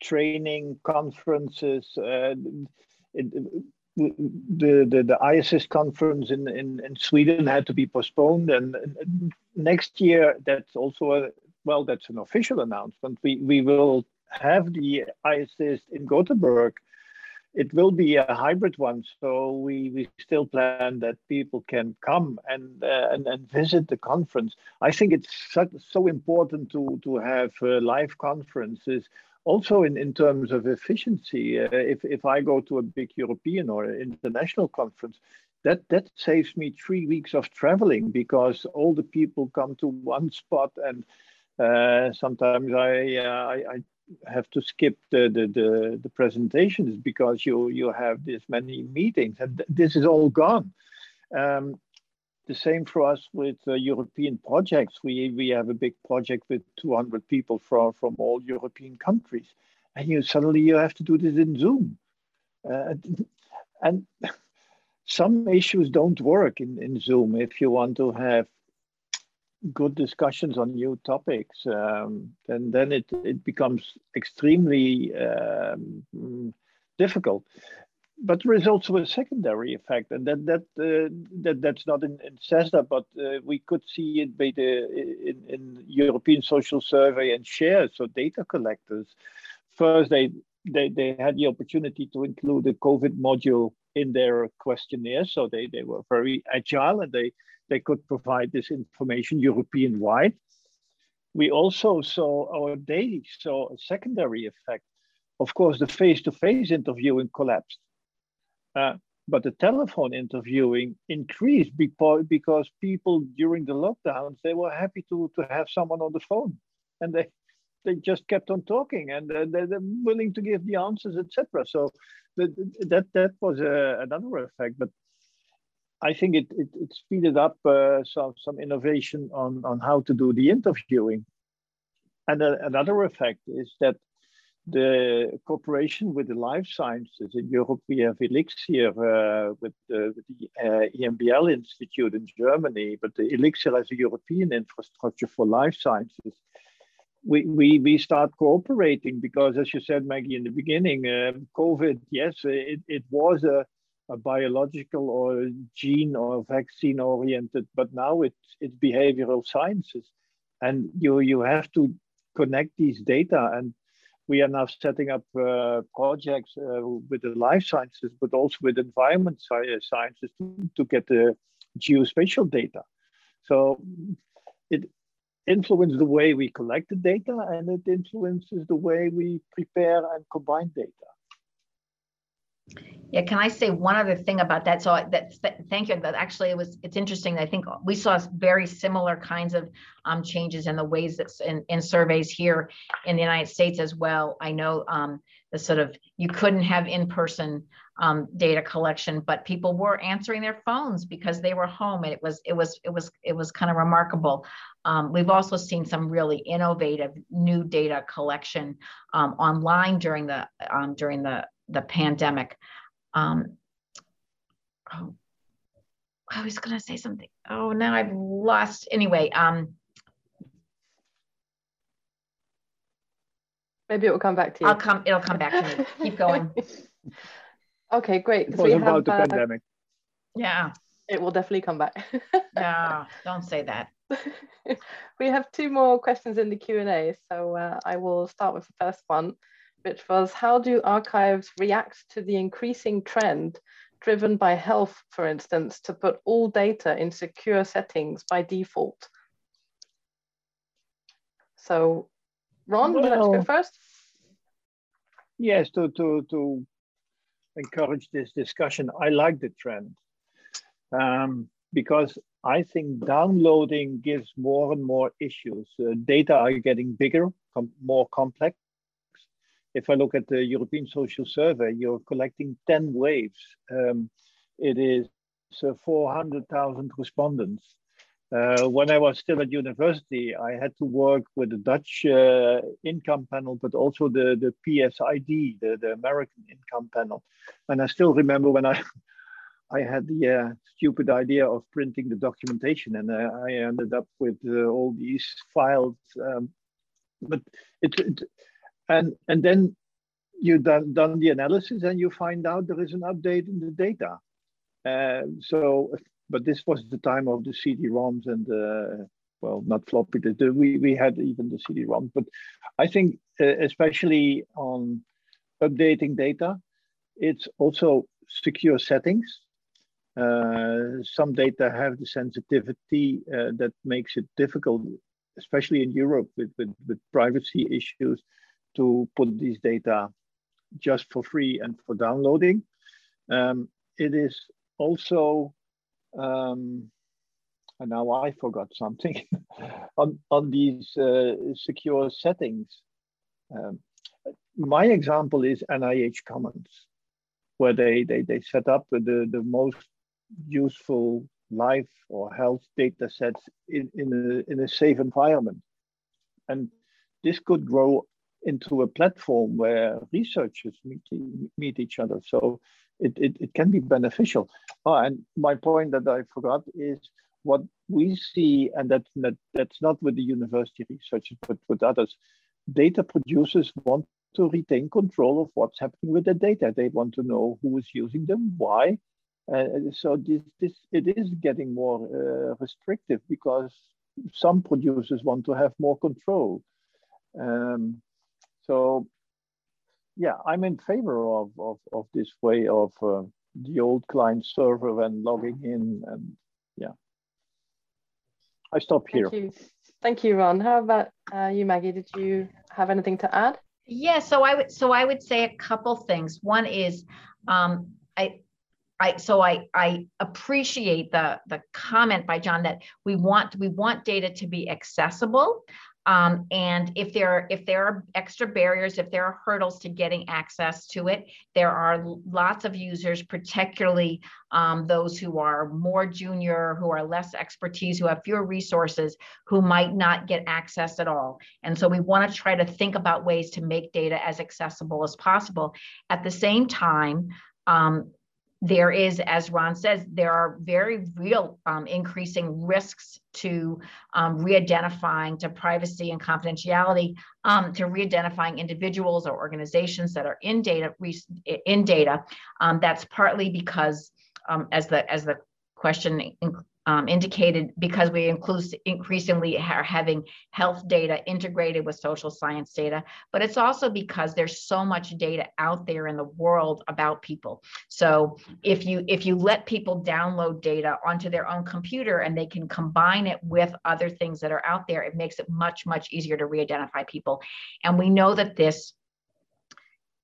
training, conferences. Uh, it, the, the, the I S S conference in, in, in Sweden had to be postponed, and next year that's also, a, well, that's an official announcement. We, we will have the I S S in Gothenburg. It will be a hybrid one, so we, we still plan that people can come and, uh, and and visit the conference. I think it's such, so important to to have uh, live conferences, also in, in terms of efficiency. Uh, if if I go to a big European or international conference, that that saves me three weeks of traveling, because all the people come to one spot, and uh, sometimes I, uh, I I have to skip the, the, the, the presentations because you, you have this many meetings, and th this is all gone. Um, the same for us with uh, European projects. We, we have a big project with two hundred people from, from all European countries. And you suddenly you have to do this in Zoom. Uh, and some issues don't work in, in Zoom if you want to have good discussions on new topics, um, and then it, it becomes extremely um, difficult. But there is also a secondary effect, and that that uh, that that's not in, in CESSDA, but uh, we could see it by the in, in European Social Survey and SHARE, so data collectors. First, they they they had the opportunity to include the COVID module in their questionnaire, so they they were very agile and they. They could provide this information European-wide. We also saw, or they saw, a secondary effect. Of course, the face-to-face interviewing collapsed, uh, but the telephone interviewing increased because people during the lockdowns, they were happy to, to have someone on the phone, and they, they just kept on talking, and uh, they, they're willing to give the answers, et cetera. So that, that, that was uh, another effect. But I think it, it, it speeded up uh, some, some innovation on, on how to do the interviewing. And uh, another effect is that the cooperation with the life sciences in Europe, we have Elixir uh, with, uh, with the uh, E M B L Institute in Germany, but the Elixir as a European infrastructure for life sciences. We, we, we start cooperating because, as you said, Maggie, in the beginning, uh, COVID, yes, it, it was a a biological or gene or vaccine oriented, but now it's, it's behavioral sciences. And you, you have to connect these data. And we are now setting up uh, projects uh, with the life sciences, but also with environment sciences to, to get the geospatial data. So it influences the way we collect the data, and it influences the way we prepare and combine data. Yeah, can I say one other thing about that? So that's th thank you. That actually, it was it's interesting. I think we saw very similar kinds of um, changes in the ways that's in, in surveys here in the United States as well. I know um, the sort of you couldn't have in-person um, data collection, but people were answering their phones because they were home, and it was it was it was it was kind of remarkable. Um, we've also seen some really innovative new data collection um, online during the um, during the the pandemic. Um, oh, I was going to say something. Oh, now I've lost. Anyway, um, maybe it will come back to you. I'll come. It'll come back to me. Keep going. Okay, great. It was about the pandemic. Yeah, it will definitely come back. No, don't say that. We have two more questions in the Q and A, so uh, I will start with the first one, which was, how do archives react to the increasing trend driven by health, for instance, to put all data in secure settings by default? So, Ron, would you like to go first? Yes, to, to, to encourage this discussion, I like the trend um, because I think downloading gives more and more issues. Uh, data are getting bigger, com more complex. If I look at the European Social Survey, you're collecting ten waves. Um, it is so four hundred thousand respondents. Uh, when I was still at university, I had to work with the Dutch uh, income panel, but also the, the P S I D, the, the American income panel. And I still remember when I, I had the uh, stupid idea of printing the documentation, and uh, I ended up with uh, all these files. Um, but it, it And, and then you've done, done the analysis and you find out there is an update in the data. Uh, so, but this was the time of the C D ROMs and, uh, well, not floppy, we, we had even the C D ROMs. But I think uh, especially on updating data, it's also secure settings. Uh, some data have the sensitivity uh, that makes it difficult, especially in Europe with, with, with privacy issues, to put these data just for free and for downloading. Um, it is also, um, and now I forgot something, on, on these uh, secure settings. Um, my example is N I H Commons, where they, they, they set up the, the most useful life or health data sets in, in, a, in a safe environment. And this could grow into a platform where researchers meet, meet each other. So it, it, it can be beneficial. Oh, and my point that I forgot is what we see, and that's not, that's not with the university researchers, but with others, data producers want to retain control of what's happening with the data. They want to know who is using them, why. Uh, so this, this, it is getting more uh, restrictive because some producers want to have more control. Um, so, yeah, I'm in favor of, of, of this way of uh, the old client server when logging in, and yeah. I stop here. Thank you, Thank you Ron. How about uh, you, Maggie? Did you have anything to add? Yeah, so I would so I would say a couple things. One is um, I. I, so I, I appreciate the, the comment by John that we want we want data to be accessible, um, and if there are, if there are extra barriers, if there are hurdles to getting access to it, there are lots of users, particularly um, those who are more junior, who are less expertise, who have fewer resources, who might not get access at all. And so we want to try to think about ways to make data as accessible as possible. At the same time, um, there is, as Ron says, there are very real um, increasing risks to um, re-identifying, to privacy and confidentiality, um, to re-identifying individuals or organizations that are in data. In data, um, that's partly because, um, as the as the question um, indicated, because we include increasingly are having health data integrated with social science data, but it's also because there's so much data out there in the world about people. So if you if you let people download data onto their own computer and they can combine it with other things that are out there, it makes it much, much easier to re-identify people. And we know that this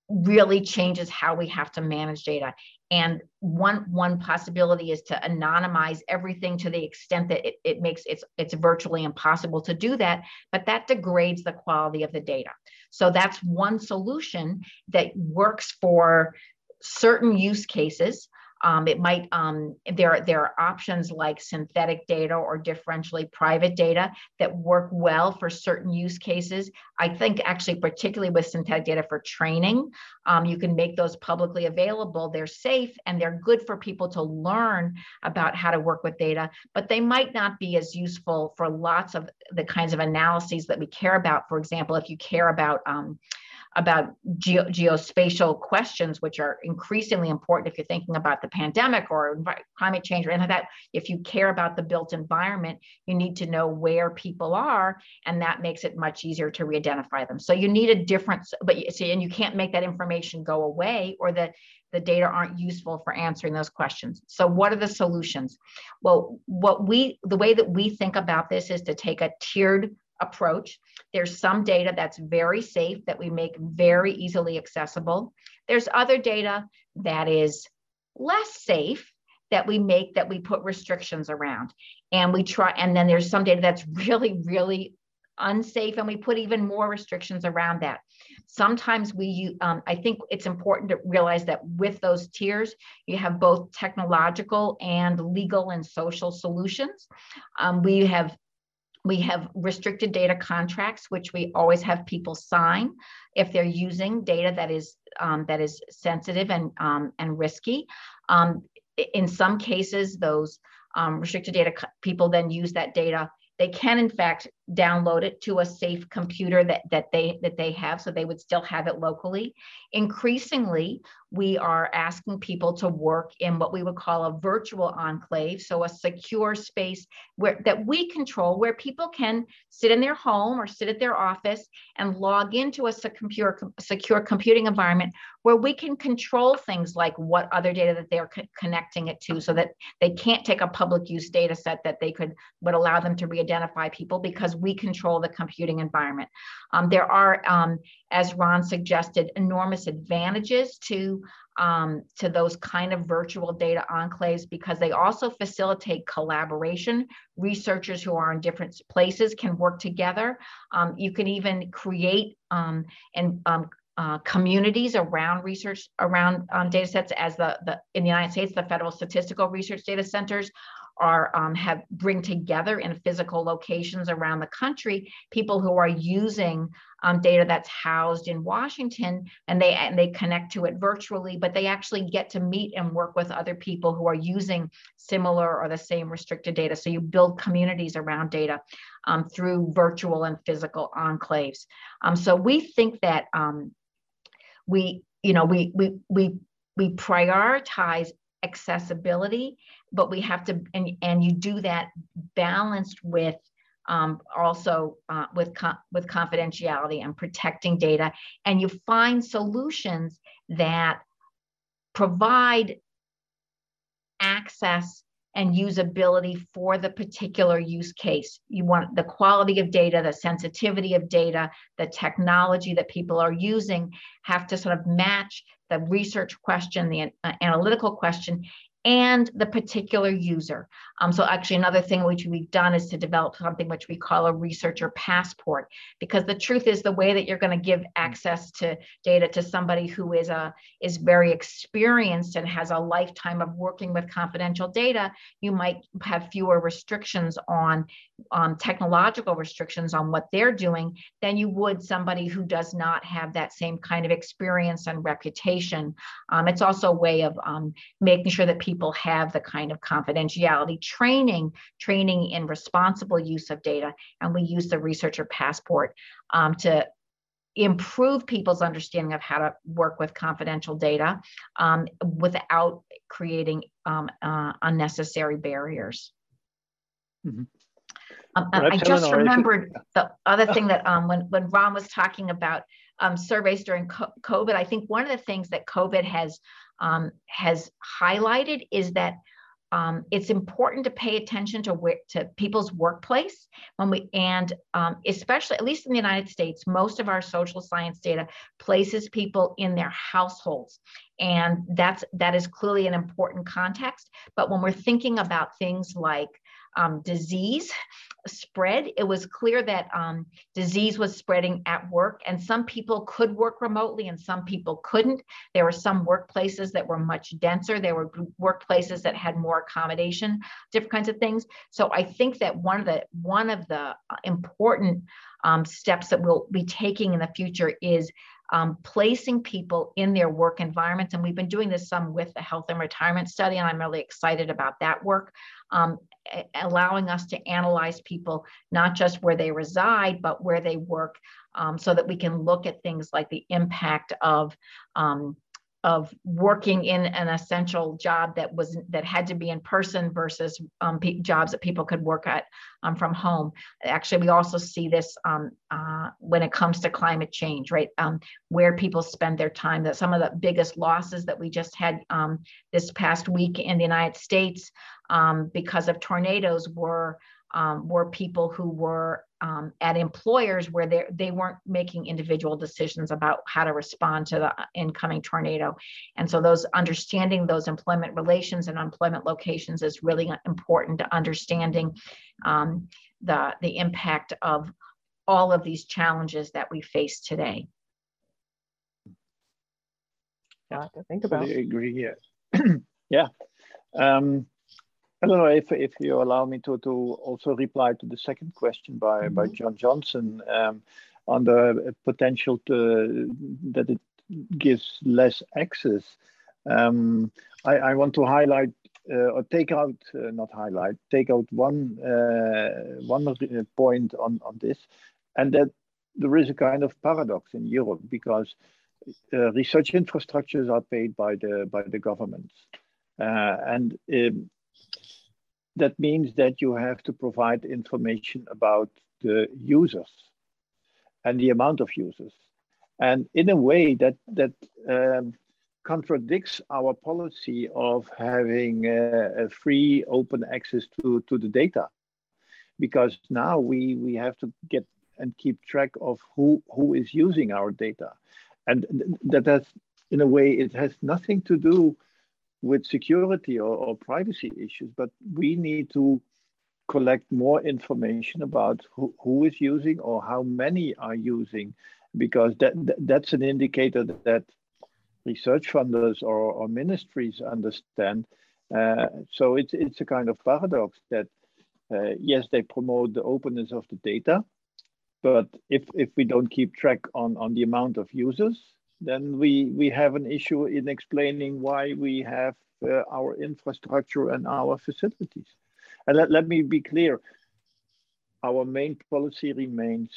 really changes how we have to manage data. And one one possibility is to anonymize everything to the extent that it, it makes it's it's virtually impossible to do that, but that degrades the quality of the data. So that's one solution that works for certain use cases. Um, it might um, there there are options like synthetic data or differentially private data that work well for certain use cases. I think actually particularly with synthetic data for training, um, you can make those publicly available. They're safe and they're good for people to learn about how to work with data, but they might not be as useful for lots of the kinds of analyses that we care about. For example, if you care about um, about geo geospatial questions, which are increasingly important if you're thinking about the pandemic or climate change or anything like that. If you care about the built environment, you need to know where people are, and that makes it much easier to re-identify them. So you need a difference, but you see, and you can't make that information go away, or that the data aren't useful for answering those questions. So what are the solutions? Well, what we, the way that we think about this is to take a tiered approach. There's some data that's very safe that we make very easily accessible. There's other data that is less safe that we make that we put restrictions around. And we try, and then there's some data that's really, really unsafe and we put even more restrictions around that. Sometimes we, um, I think it's important to realize that with those tiers, you have both technological and legal and social solutions. Um, we have We have restricted data contracts, which we always have people sign if they're using data that is um, that is sensitive and um, and risky. Um, in some cases, those um, restricted data people then use that data. They can, in fact, download it to a safe computer that that they that they have, so they would still have it locally. Increasingly, we are asking people to work in what we would call a virtual enclave, so a secure space where that we control, where people can sit in their home or sit at their office and log into a secure secure computing environment where we can control things like what other data that they're co connecting it to, so that they can't take a public use data set that they could would allow them to re-identify people, because we control the computing environment. Um, there are, um, as Ron suggested, enormous advantages to, um, to those kind of virtual data enclaves, because they also facilitate collaboration. Researchers who are in different places can work together. Um, you can even create um, and um, uh, communities around research, around um, data sets, as the, the, in the United States, the Federal Statistical Research Data Centers are um, have bring together in physical locations around the country, people who are using um, data that's housed in Washington, and they and they connect to it virtually, but they actually get to meet and work with other people who are using similar or the same restricted data. So you build communities around data um, through virtual and physical enclaves. Um, so we think that um, we you know we we we we prioritize accessibility, but we have to, and, and you do that balanced with um, also uh, with, com with confidentiality and protecting data. And you find solutions that provide access and usability for the particular use case. You want the quality of data, the sensitivity of data, the technology that people are using have to sort of match the research question, the uh, analytical question, and the particular user. Um, so actually another thing which we've done is to develop something which we call a researcher passport, because the truth is the way that you're gonna give access to data to somebody who is, a, is very experienced and has a lifetime of working with confidential data, you might have fewer restrictions on, on technological restrictions on what they're doing than you would somebody who does not have that same kind of experience and reputation. Um, it's also a way of um, making sure that people People have the kind of confidentiality training, training in responsible use of data. And we use the researcher passport um, to improve people's understanding of how to work with confidential data um, without creating um, uh, unnecessary barriers. Mm-hmm. Um, I just remembered the other thing that um, when, when Ron was talking about um, surveys during COVID, I think one of the things that COVID has um, has highlighted is that um, it's important to pay attention to where, to people's workplace when we, and um, especially, at least in the United States, most of our social science data places people in their households. And that's, that is clearly an important context. But when we're thinking about things like Um, disease spread, it was clear that um, disease was spreading at work, and some people could work remotely and some people couldn't. There were some workplaces that were much denser. There were workplaces that had more accommodation, different kinds of things. So I think that one of the one of the important um, steps that we'll be taking in the future is Um, placing people in their work environments. And we've been doing this some with the health and retirement study, and I'm really excited about that work, um, allowing us to analyze people, not just where they reside, but where they work, um, so that we can look at things like the impact of um, of working in an essential job that was that had to be in person versus um, jobs that people could work at um, from home. Actually, we also see this um, uh, when it comes to climate change, right? Um, where people spend their time. That some of the biggest losses that we just had um, this past week in the United States um, because of tornadoes were um, were people who were Um, at employers where they, they weren't making individual decisions about how to respond to the incoming tornado. And so those understanding those employment relations and employment locations is really important to understanding um, the, the impact of all of these challenges that we face today. Yeah, I think about. I agree here. Yeah. Um, I don't know if, if you allow me to, to also reply to the second question by, mm-hmm. by John Johnson um, on the potential to, that it gives less access. Um, I, I want to highlight uh, or take out, uh, not highlight, take out one, uh, one point on, on this, and that there is a kind of paradox in Europe because uh, research infrastructures are paid by the, by the governments. Uh, and um, That means that you have to provide information about the users and the amount of users. And in a way that, that um, contradicts our policy of having uh, a free open access to, to the data. Because now we, we have to get and keep track of who, who is using our data. And that has, in a way, it has nothing to do with security or, or privacy issues, but we need to collect more information about who, who is using or how many are using. because that, that that's an indicator that research funders or, or ministries understand. Uh, so it's it's a kind of paradox that uh, yes, they promote the openness of the data, but if if we don't keep track on on the amount of users, then we we have an issue in explaining why we have uh, our infrastructure and our facilities. And let, let me be clear, our main policy remains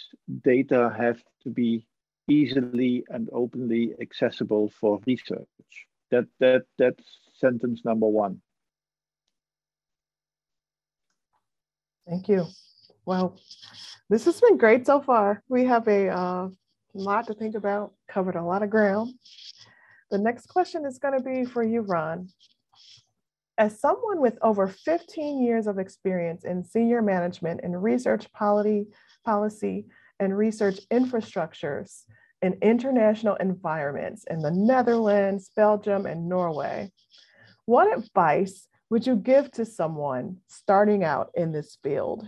data have to be easily and openly accessible for research. That that that's sentence number one. Thank you. Wow, this has been great so far. We have a uh, lot to think about, covered a lot of ground. The next question is going to be for you, Ron. As someone with over fifteen years of experience in senior management and research policy, policy and research infrastructures in international environments in the Netherlands, Belgium, and Norway, what advice would you give to someone starting out in this field?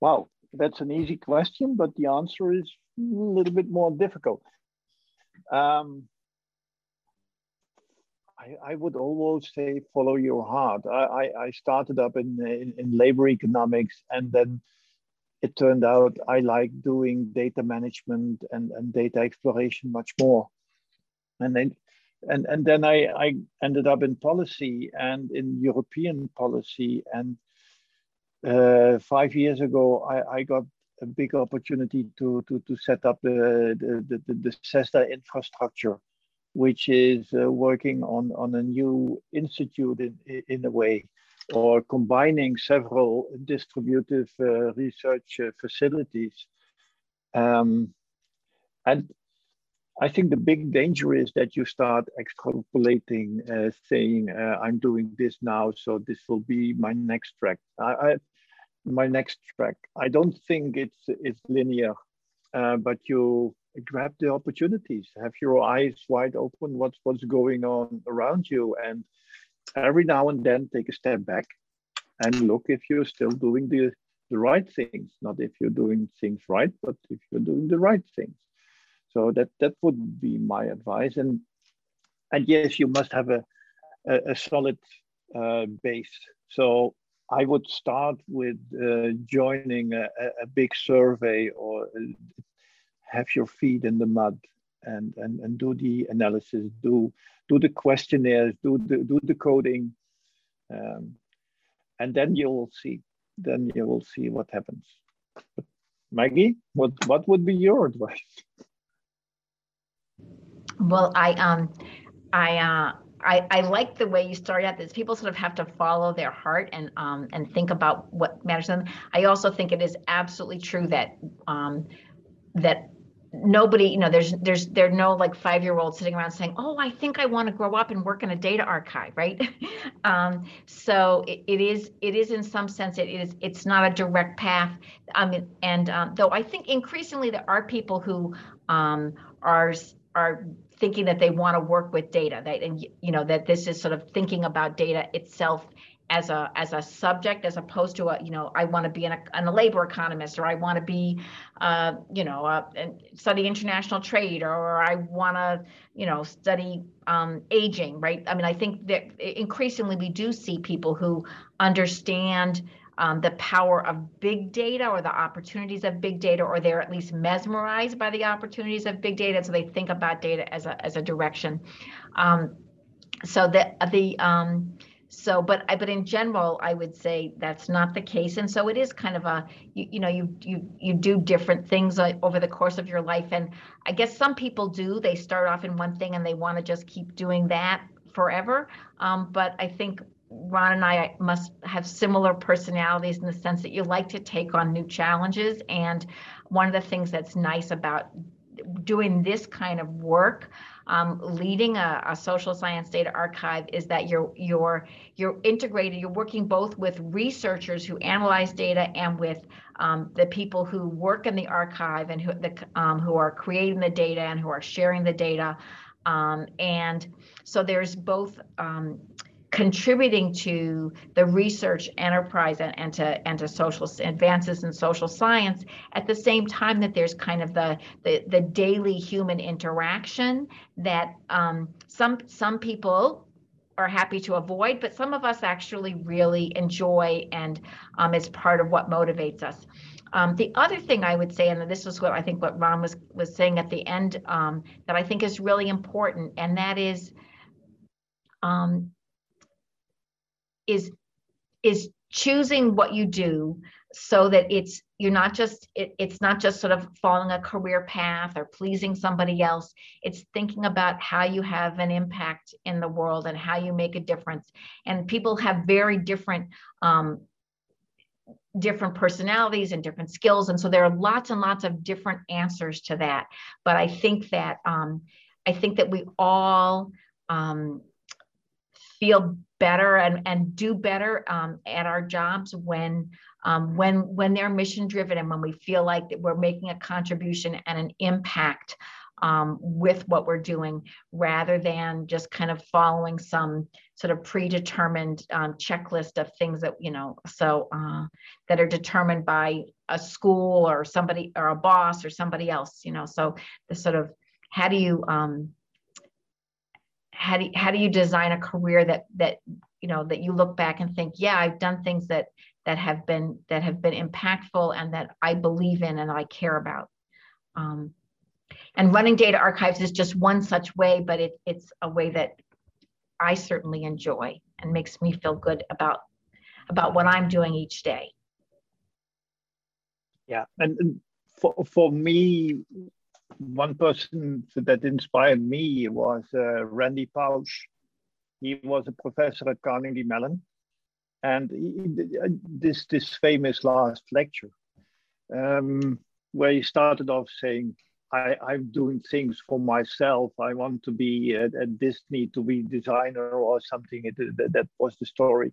Wow, that's an easy question, but the answer is a little bit more difficult. Um, I, I would always say follow your heart. I, I, I started up in, in, in labor economics, and then it turned out I like doing data management and, and data exploration much more. And then, and, and then I, I ended up in policy and in European policy. And uh, five years ago, I, I got a big opportunity to, to, to set up the, the, the, the CESSDA infrastructure, which is uh, working on, on a new institute in, in a way, or combining several distributive uh, research uh, facilities. Um, and I think the big danger is that you start extrapolating, uh, saying, uh, I'm doing this now, so this will be my next track. I, I, my next track. I don't think it's, it's linear, uh, but you grab the opportunities, have your eyes wide open, what's, what's going on around you, and every now and then take a step back and look if you're still doing the, the right things, not if you're doing things right, but if you're doing the right things. So that that would be my advice. And and yes, you must have a a, a solid uh, base. So I would start with uh, joining a, a big survey, or have your feet in the mud and and and do the analysis, do do the questionnaires, do the do the coding, um, and then you will see. Then you will see what happens. Maggie, what what would be your advice? Well, I um, I uh, I I like the way you started out. This people sort of have to follow their heart and um and think about what matters to them. I also think it is absolutely true that um that nobody, you know, there's there's there are no like five-year-olds sitting around saying, oh, I think I want to grow up and work in a data archive, right? um, so it, it is it is in some sense it is it's not a direct path. I mean, and um, though I think increasingly there are people who um are are thinking that they want to work with data, that, and you know, that this is sort of thinking about data itself as a as a subject, as opposed to a, you know, I want to be an, an a labor economist, or I want to be uh you know uh, study international trade, or I want to, you know, study um aging, right? I mean, I think that increasingly we do see people who understand Um, the power of big data, or the opportunities of big data, or they're at least mesmerized by the opportunities of big data, so they think about data as a as a direction. Um, so the the um, so, but I but in general, I would say that's not the case, and so it is kind of a you, you know you you you do different things over the course of your life, and I guess some people do. They start off in one thing and they want to just keep doing that forever. Um, but I think Ron and I must have similar personalities in the sense that you like to take on new challenges. And one of the things that's nice about doing this kind of work, um, leading a, a social science data archive, is that you're you're you're integrated. You're working both with researchers who analyze data and with um, the people who work in the archive and who the um, who are creating the data and who are sharing the data. Um, and so there's both. Um, contributing to the research enterprise and, and to and to social advances in social science, at the same time that there's kind of the the, the daily human interaction that um, some some people are happy to avoid, but some of us actually really enjoy, and um, is part of what motivates us. Um, the other thing I would say, and this was what I think what Ron was, was saying at the end, um, that I think is really important, and that is, um, is, is choosing what you do so that it's, you're not just, it, it's not just sort of following a career path or pleasing somebody else. It's thinking about how you have an impact in the world and how you make a difference. And people have very different um, different personalities and different skills. And so there are lots and lots of different answers to that. But I think that um, I think that we all um, feel better and, and do better um, at our jobs when um, when when they're mission driven and when we feel like that we're making a contribution and an impact um, with what we're doing, rather than just kind of following some sort of predetermined um, checklist of things that, you know, so uh, that are determined by a school or somebody or a boss or somebody else, you know. So the sort of how do you um, how do you, how do you design a career that that you know that you look back and think, yeah, I've done things that that have been that have been impactful and that I believe in and I care about. Um, and running data archives is just one such way, but it, it's a way that I certainly enjoy and makes me feel good about about what I'm doing each day. Yeah, and, and for for me, one person that inspired me was uh, Randy Pausch. He was a professor at Carnegie Mellon, and he, this this famous last lecture, um, where he started off saying, I, I'm doing things for myself. I want to be at, at Disney, to be designer or something. It, that, that was the story.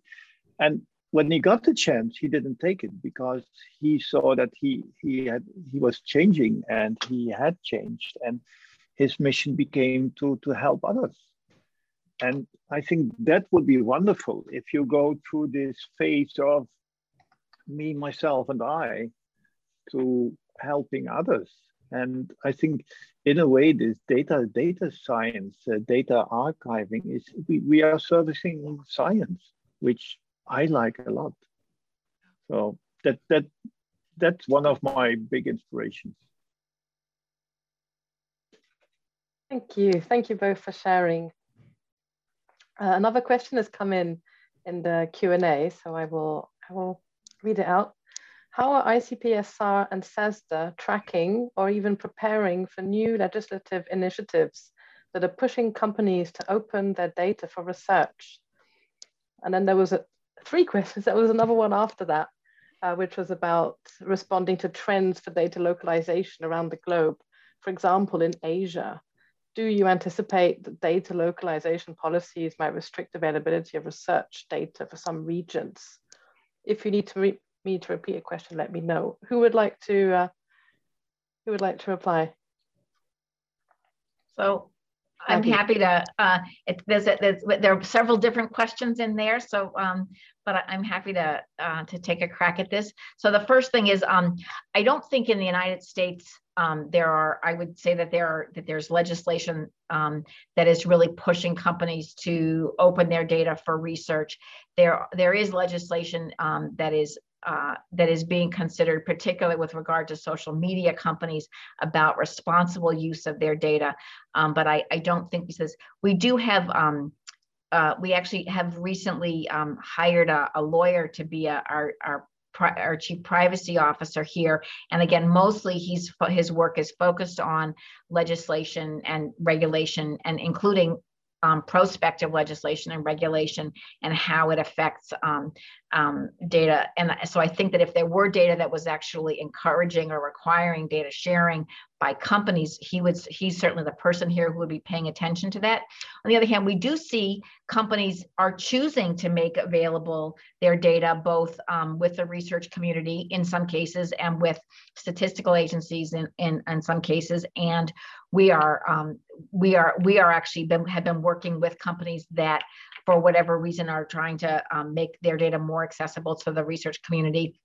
And when he got the chance, he didn't take it because he saw that he he had he was changing, and he had changed, and his mission became to to help others. And I think that would be wonderful if you go through this phase of me, myself, and I to helping others. And I think, in a way, this data, data science, uh, data archiving is, we, we are servicing science, which I like a lot. So that that that's one of my big inspirations. Thank you. Thank you both for sharing. Uh, another question has come in in the Q and A, so I will I will read it out. How are I C P S R and SESSDA tracking or even preparing for new legislative initiatives that are pushing companies to open their data for research? And then there was a, three questions. There was another one after that, uh, which was about responding to trends for data localization around the globe. For example, in Asia, do you anticipate that data localization policies might restrict availability of research data for some regions? If you need to re me to repeat a question, let me know. Who would like to uh, who would like to reply? So I'm happy to uh, it, there's, a, there's there are several different questions in there, so um, but I'm happy to uh, to take a crack at this. So the first thing is, um, I don't think in the United States um, there are, I would say that there are, that there's legislation um, that is really pushing companies to open their data for research. There there is legislation um, that is Uh, that is being considered, particularly with regard to social media companies, about responsible use of their data. Um, but I, I don't think this is, we do have, um, uh, we actually have recently um, hired a, a lawyer to be a, our, our our chief privacy officer here. And again, mostly he's, his work is focused on legislation and regulation, and including Um, prospective legislation and regulation and how it affects um, um, data. And so I think that if there were data that was actually encouraging or requiring data sharing by companies, he would, he's certainly the person here who would be paying attention to that. On the other hand, we do see companies are choosing to make available their data, both um, with the research community in some cases and with statistical agencies in, in, in some cases, and we are um, we are we are actually been, have been working with companies that, for whatever reason, are trying to um, make their data more accessible to the research community,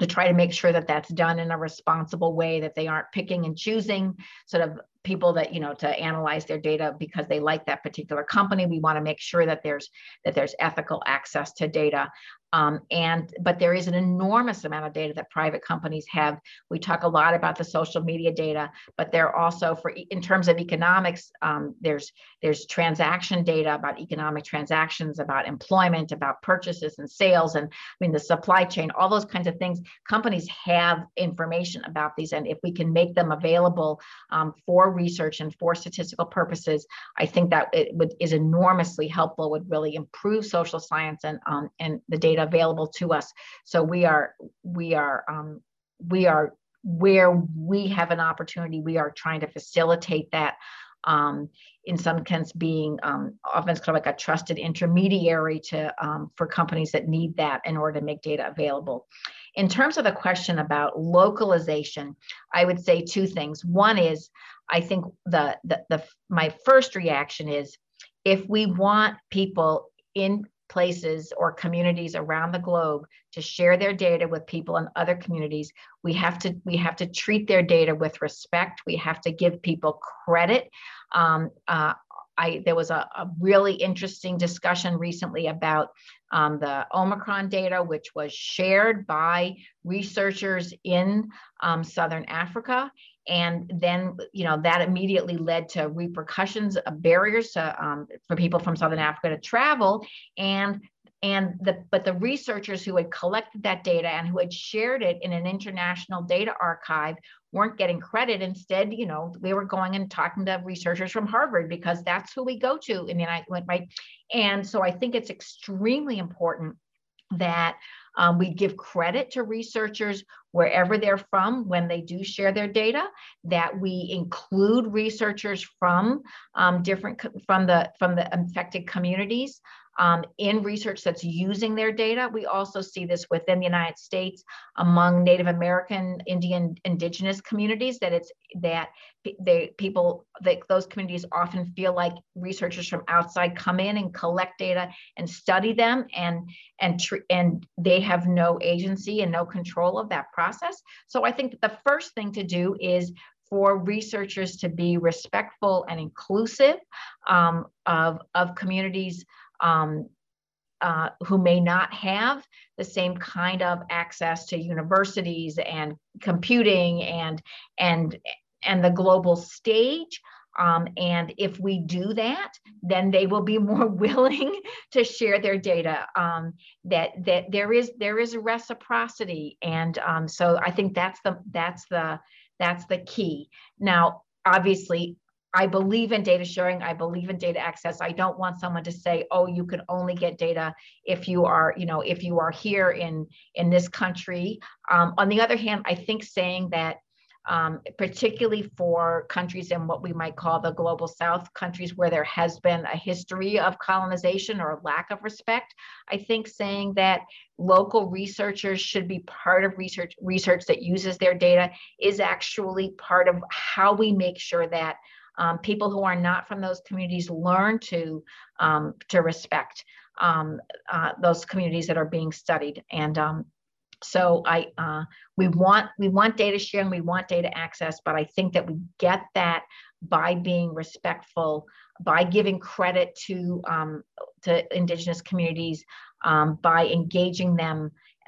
to try to make sure that that's done in a responsible way, that they aren't picking and choosing sort of people that, you know, to analyze their data because they like that particular company. We want to make sure that there's that there's ethical access to data. Um, and but there is an enormous amount of data that private companies have. We talk a lot about the social media data, but they're also, for in terms of economics, um, there's there's transaction data about economic transactions, about employment, about purchases and sales, and I mean the supply chain, all those kinds of things. Companies have information about these, and if we can make them available um, for research and for statistical purposes, I think that it would, is enormously helpful. Would really improve social science and um, and the data available to us. So we are, we are, um, we are where we have an opportunity. We are trying to facilitate that. Um, in some sense, being um, often it's kind of like a trusted intermediary to um, for companies that need that in order to make data available. In terms of the question about localization, I would say two things. One is, I think the the, the my first reaction is, if we want people in places or communities around the globe to share their data with people in other communities, we have to we have to treat their data with respect. We have to give people credit. Um, uh, I, there was a, a really interesting discussion recently about um, the Omicron data, which was shared by researchers in um, Southern Africa. And then, you know, that immediately led to repercussions of barriers to, um, for people from Southern Africa to travel. And and the but the researchers who had collected that data and who had shared it in an international data archive weren't getting credit. Instead, you know, we were going and talking to researchers from Harvard because that's who we go to in the United States, right? And so I think it's extremely important that um, we give credit to researchers wherever they're from when they do share their data, that we include researchers from um, different from the from the affected communities um, in research that's using their data. We also see this within the United States among Native American, Indian, indigenous communities, that it's that they people that those communities often feel like researchers from outside come in and collect data and study them, and and and they have no agency and no control of that process. So I think that the first thing to do is for researchers to be respectful and inclusive um, of, of communities um, uh, who may not have the same kind of access to universities and computing and, and, and the global stage. Um, and if we do that, then they will be more willing to share their data. Um, that that there is there is reciprocity, and um, so I think that's the that's the that's the key. Now, obviously, I believe in data sharing. I believe in data access. I don't want someone to say, "Oh, you can only get data if you are, you know, if you are here in in this country." Um, on the other hand, I think saying that, Um, particularly for countries in what we might call the global south, countries where there has been a history of colonization or lack of respect, I think saying that local researchers should be part of research, research that uses their data is actually part of how we make sure that um, people who are not from those communities learn to, um, to respect um, uh, those communities that are being studied. And um, So I, uh, we want we want data sharing, we want data access, but I think that we get that by being respectful, by giving credit to um, to indigenous communities, um, by engaging them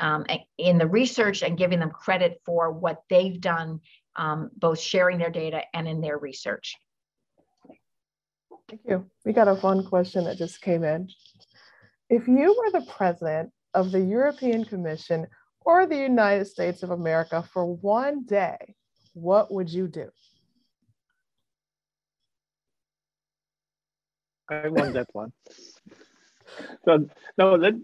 um, in the research and giving them credit for what they've done, um, both sharing their data and in their research. Thank you. We got a fun question that just came in. If you were the president of the European Commission or the United States of America for one day, what would you do? I want that one. So, no, let,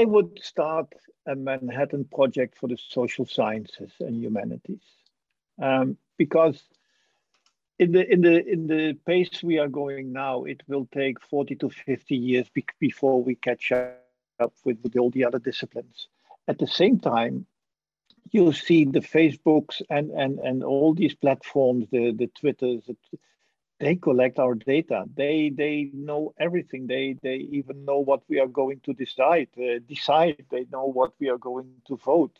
I would start a Manhattan Project for the social sciences and humanities, um, because in the in the in the pace we are going now, it will take forty to fifty years be before we catch up up with, with all the other disciplines. At the same time, you see the Facebooks and, and, and all these platforms, the, the Twitters, they collect our data. They, they know everything. They, they even know what we are going to decide. Uh, decide. They know what we are going to vote.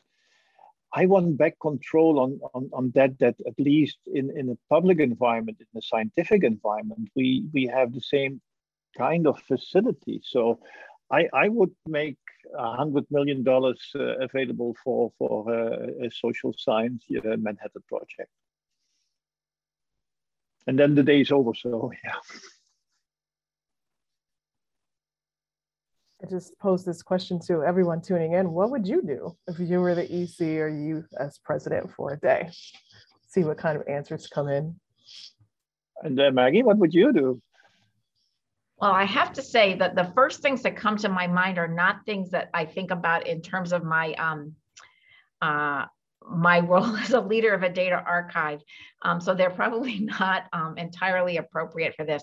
I want back control on, on, on that, that at least in, in a public environment, in a scientific environment, we, we have the same kind of facility. So I, I would make one hundred million dollars uh, available for, for uh, a social science uh, Manhattan Project. And then the day is over, so yeah. I just posed this question to everyone tuning in. What would you do if you were the E C or U S president for a day? See what kind of answers come in. And then Maggie, what would you do? Well, I have to say that the first things that come to my mind are not things that I think about in terms of my um, uh, my role as a leader of a data archive. Um, so they're probably not um, entirely appropriate for this.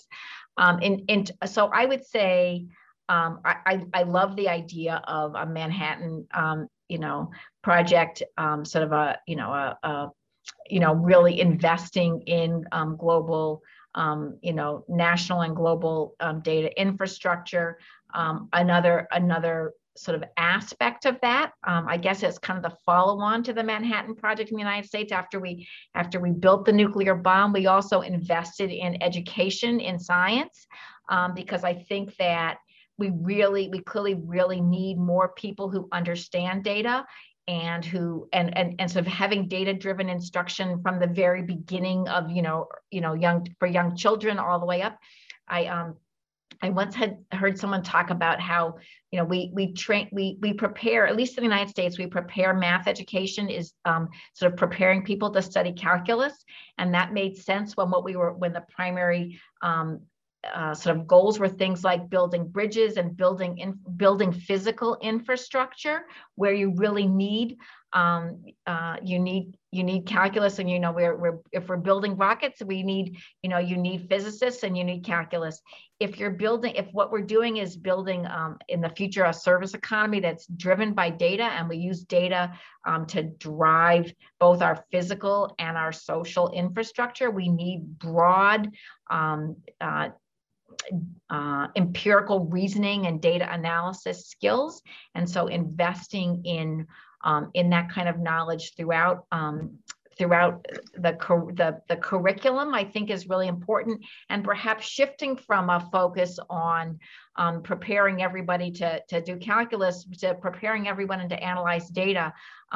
Um, and, and so I would say, um, I, I love the idea of a Manhattan, um, you know, project, um, sort of a, you know, a, a you know, really investing in um, global Um, you know, national and global um, data infrastructure. Um, another another sort of aspect of that, um, I guess, it's kind of the follow-on to the Manhattan Project in the United States. After we after we built the nuclear bomb, we also invested in education in science, um, because I think that we really we clearly really need more people who understand data. And who and and and sort of having data-driven instruction from the very beginning of you know you know young for young children all the way up. I um I once had heard someone talk about how you know we we train we we prepare, at least in the United States, we prepare math education is um, sort of preparing people to study calculus, and that made sense when what we were when the primary um, Uh, sort of goals were things like building bridges and building in, building physical infrastructure where you really need um, uh, you need you need calculus, and you know we're, we're if we're building rockets, we need you know you need physicists and you need calculus. If you're building if what we're doing is building um, in the future a service economy that's driven by data, and we use data um, to drive both our physical and our social infrastructure, we need broad um, uh, Uh, empirical reasoning and data analysis skills, and so investing in um, in that kind of knowledge throughout um, throughout the, the the curriculum, I think, is really important. And perhaps shifting from a focus on um, preparing everybody to to do calculus to preparing everyone to analyze data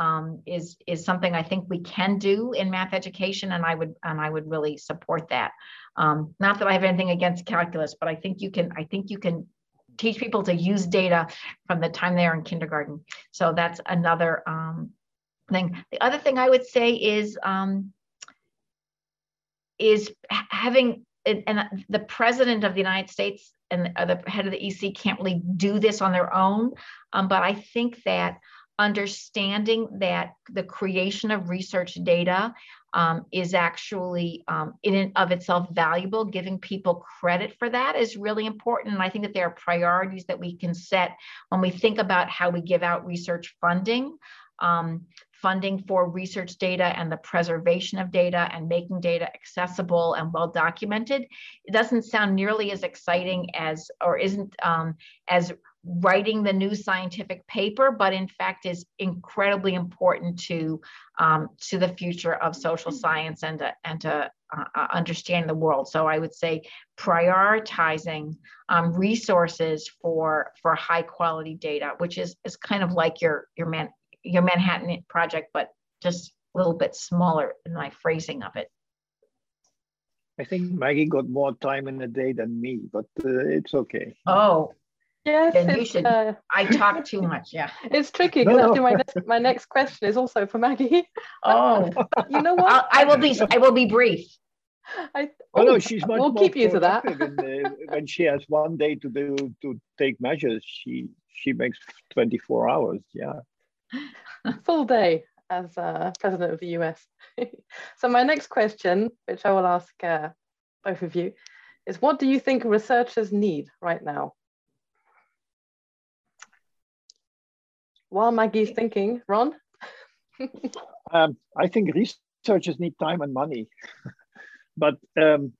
um, is is something I think we can do in math education, and I would and I would really support that. Um, not that I have anything against calculus, but I think you can, I think you can teach people to use data from the time they are in kindergarten. So that's another um, thing. The other thing I would say is, um, is having, and the president of the United States and the head of the E C can't really do this on their own, um, but I think that understanding that the creation of research data Um, is actually um, in and of itself valuable. Giving people credit for that is really important. And I think that there are priorities that we can set when we think about how we give out research funding, um, funding for research data and the preservation of data and making data accessible and well documented. It doesn't sound nearly as exciting as, or isn't um, as writing the new scientific paper, but in fact is incredibly important to um, to the future of social science and to, and to uh, understand the world. So I would say prioritizing um, resources for for high quality data, which is is kind of like your your man your Manhattan Project, but just a little bit smaller in my phrasing of it. I think Maggie got more time in a day than me, but uh, it's okay. Oh. Yes, then you should, uh, I talk too much, yeah. It's tricky because no, no. my, my next question is also for Maggie. Oh, you know what? I'll, I will be I will be brief. I, well, oh, no, she's much we'll more keep you to that. And, uh, when she has one day to do to take measures, she she makes twenty-four hours. Yeah, full day as uh, president of the U S. So my next question, which I will ask uh, both of you, is what do you think researchers need right now? While Maggie's thinking, Ron? um, I think researchers need time and money. But um,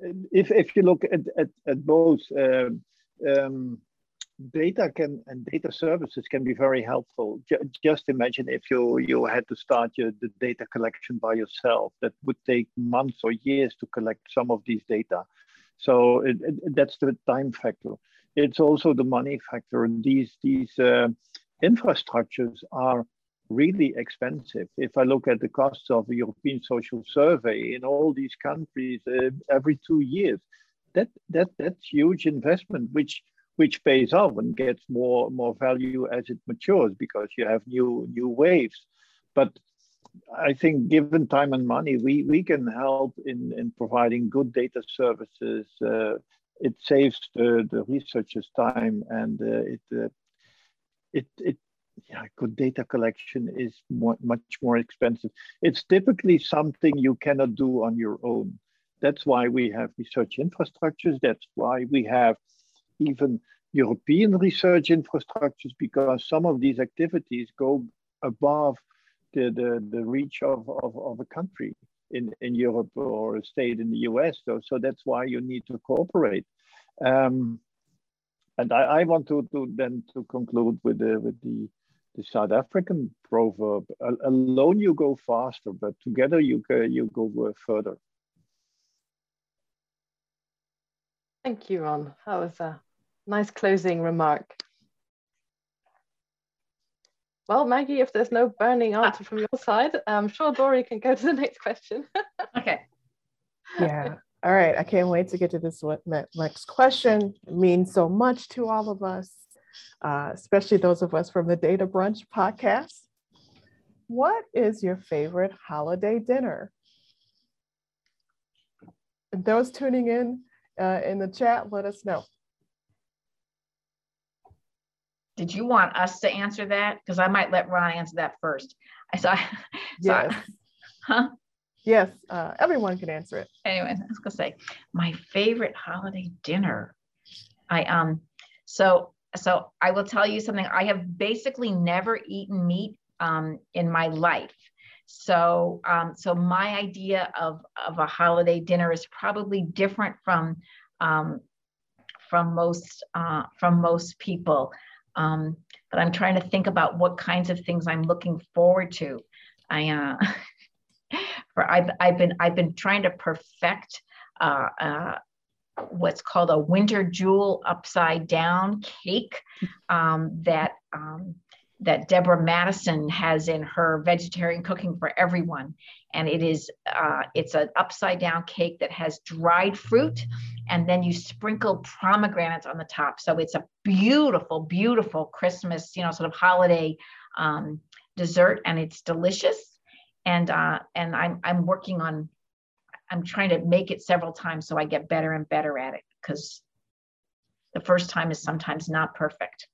if, if you look at, at, at both, um, um, data can and data services can be very helpful. J just imagine if you, you had to start your, the data collection by yourself. That would take months or years to collect some of these data. So it, it, that's the time factor. It's also the money factor. And these, these uh, infrastructures are really expensive. If I look at the costs of the European Social Survey in all these countries uh, every two years, that, that, that's huge investment, which which pays off and gets more, more value as it matures because you have new, new waves. But I think given time and money, we, we can help in, in providing good data services. Uh, it saves the, the researchers time, and uh, it, uh, it, it, yeah, good data collection is more, much more expensive. It's typically something you cannot do on your own. That's why we have research infrastructures. That's why we have even European research infrastructures, because some of these activities go above the, the, the reach of, of, of a country in, in Europe or a state in the U S. So, so that's why you need to cooperate. Um, and I, I want to, to then to conclude with the, with the, the South African proverb, alone you go faster, but together you go, you go further. Thank you, Ron. That was a nice closing remark. Well, Maggie, if there's no burning answer from your side, I'm sure Dory can go to the next question. Okay. Yeah. All right. I can't wait to get to this next question. It means so much to all of us, uh, especially those of us from the Data Brunch podcast. What is your favorite holiday dinner? And those tuning in, Uh, in the chat, let us know. Did you want us to answer that? Because I might let Ron answer that first. I saw. Yes. Saw, huh? Yes. Uh, everyone can answer it. Anyway, I was gonna say my favorite holiday dinner. I um. So so I will tell you something. I have basically never eaten meat um in my life. So, um, so my idea of, of a holiday dinner is probably different from, um, from most, uh, from most people. Um, but I'm trying to think about what kinds of things I'm looking forward to. I, uh, for I've, I've been, I've been trying to perfect, uh, uh, what's called a winter jewel upside down cake, um, that, um, that Deborah Madison has in her Vegetarian Cooking for Everyone. And it is, uh, it's an upside down cake that has dried fruit, and then you sprinkle pomegranates on the top. So it's a beautiful, beautiful Christmas, you know, sort of holiday um, dessert, and it's delicious. And, uh, and I'm, I'm working on, I'm trying to make it several times so I get better and better at it, because the first time is sometimes not perfect.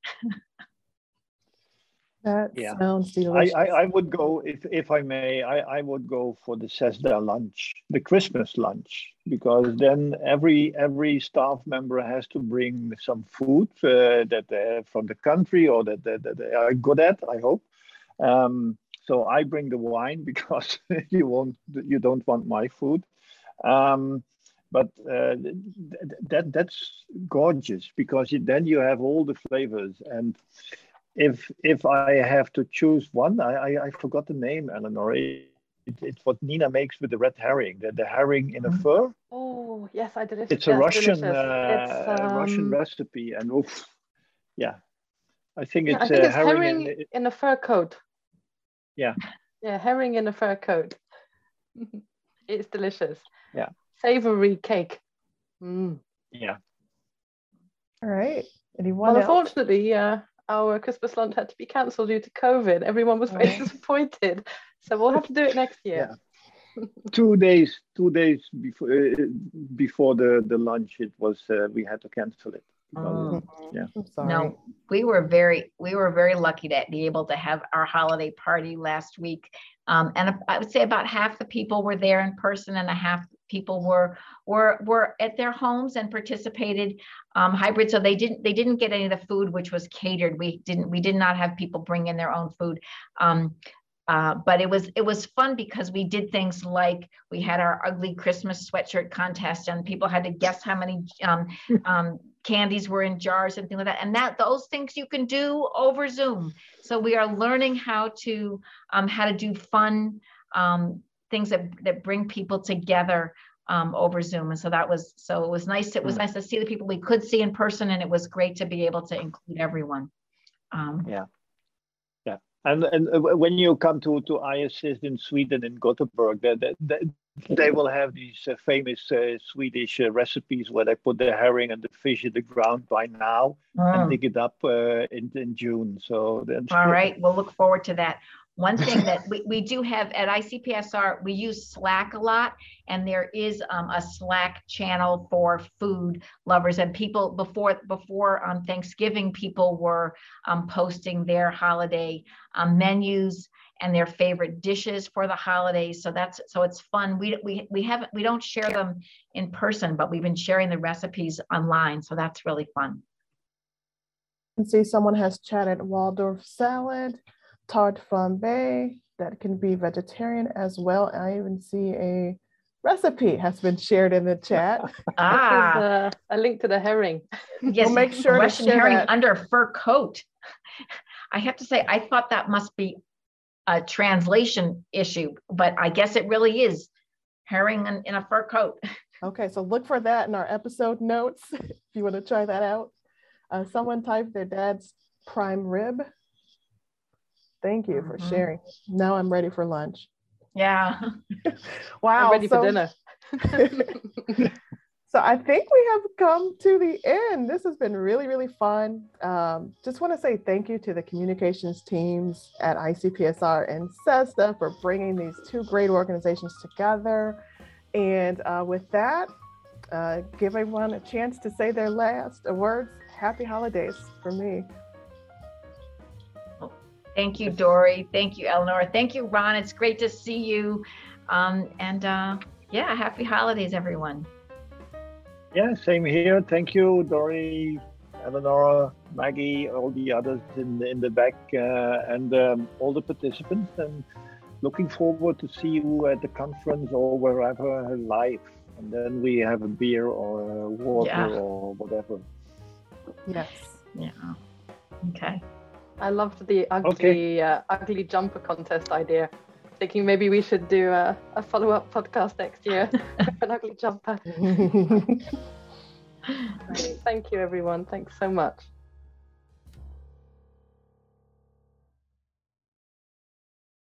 That yeah. sounds delicious. I, I, I would go, if, if I may, I, I would go for the CESSDA lunch, the Christmas lunch, because then every every staff member has to bring some food uh, that they're from the country or that, that, that they are good at, I hope. Um, so I bring the wine because you won't, you don't want my food. Um, But uh, that that's gorgeous, because it, then you have all the flavors. And If if I have to choose one, I, I, I forgot the name, Eleanor. It, it, it's what Nina makes with the red herring, the, the herring in a fur. Oh, yes, I did it. It's yes, a Russian uh, it's, um... Russian recipe. And oof, yeah, I think it's, I think uh, it's herring, herring in, it... in a fur coat. Yeah. Yeah, herring in a fur coat. It's delicious. Yeah. Savory cake. Mm. Yeah. All right. Anyone well, else? Unfortunately, uh, our Christmas lunch had to be cancelled due to COVID. Everyone was very disappointed. So we'll have to do it next year. Yeah. two days, two days before uh, before the, the lunch, it was uh, we had to cancel it. Oh. Yeah. I'm sorry. No, we were very we were very lucky to be able to have our holiday party last week, um, and I would say about half the people were there in person, and a half people were were were at their homes and participated um, hybrid. So they didn't they didn't get any of the food, which was catered. We didn't we did not have people bring in their own food. Um, Uh, but it was it was fun because we did things like we had our ugly Christmas sweatshirt contest, and people had to guess how many um, um, candies were in jars and things like that. And that those things you can do over Zoom. So we are learning how to um, how to do fun um, things that that bring people together um, over Zoom. And so that was so it was nice. It was nice to see the people we could see in person, and it was great to be able to include everyone. Um, yeah. And, and when you come to, to I S S in Sweden, in Gothenburg, they, they, they will have these uh, famous uh, Swedish uh, recipes where they put the herring and the fish in the ground by now mm. and dig it up uh, in, in June. So then, all right, we'll look forward to that. One thing that we, we do have at I C P S R, we use Slack a lot, and there is um, a Slack channel for food lovers. And people before before um, Thanksgiving, people were um, posting their holiday um, menus and their favorite dishes for the holidays. So that's so it's fun. We we we haven't we don't share them in person, but we've been sharing the recipes online. So that's really fun. I see someone has chatted Waldorf salad. Tart flambé, that can be vegetarian as well. I even see a recipe has been shared in the chat. Ah, uh, a link to the herring. Yes, we'll make sure Russian to share herring that. Under a fur coat. I have to say, I thought that must be a translation issue, but I guess it really is herring in, in a fur coat. Okay, so look for that in our episode notes if you want to try that out. Uh, someone typed their dad's prime rib. Thank you for mm-hmm. sharing. Now I'm ready for lunch. Yeah. Wow. I'm ready so, for dinner. So I think we have come to the end. This has been really, really fun. Um, just want to say thank you to the communications teams at I C P S R and SESSDA for bringing these two great organizations together. And uh, with that, uh, give everyone a chance to say their last words. Happy holidays for me. Thank you, Dory. Thank you, Eleanor. Thank you, Ron. It's great to see you. Um, and uh, yeah, happy holidays, everyone. Yeah, same here. Thank you, Dory, Eleanor, Maggie, all the others in the, in the back, uh, and um, all the participants. And looking forward to see you at the conference or wherever live. And then we have a beer or a water yeah. or whatever. Yes. Yeah. Okay. I loved the ugly, okay. uh, ugly jumper contest idea. Thinking maybe we should do a, a follow-up podcast next year. An ugly jumper. Thank you, everyone. Thanks so much.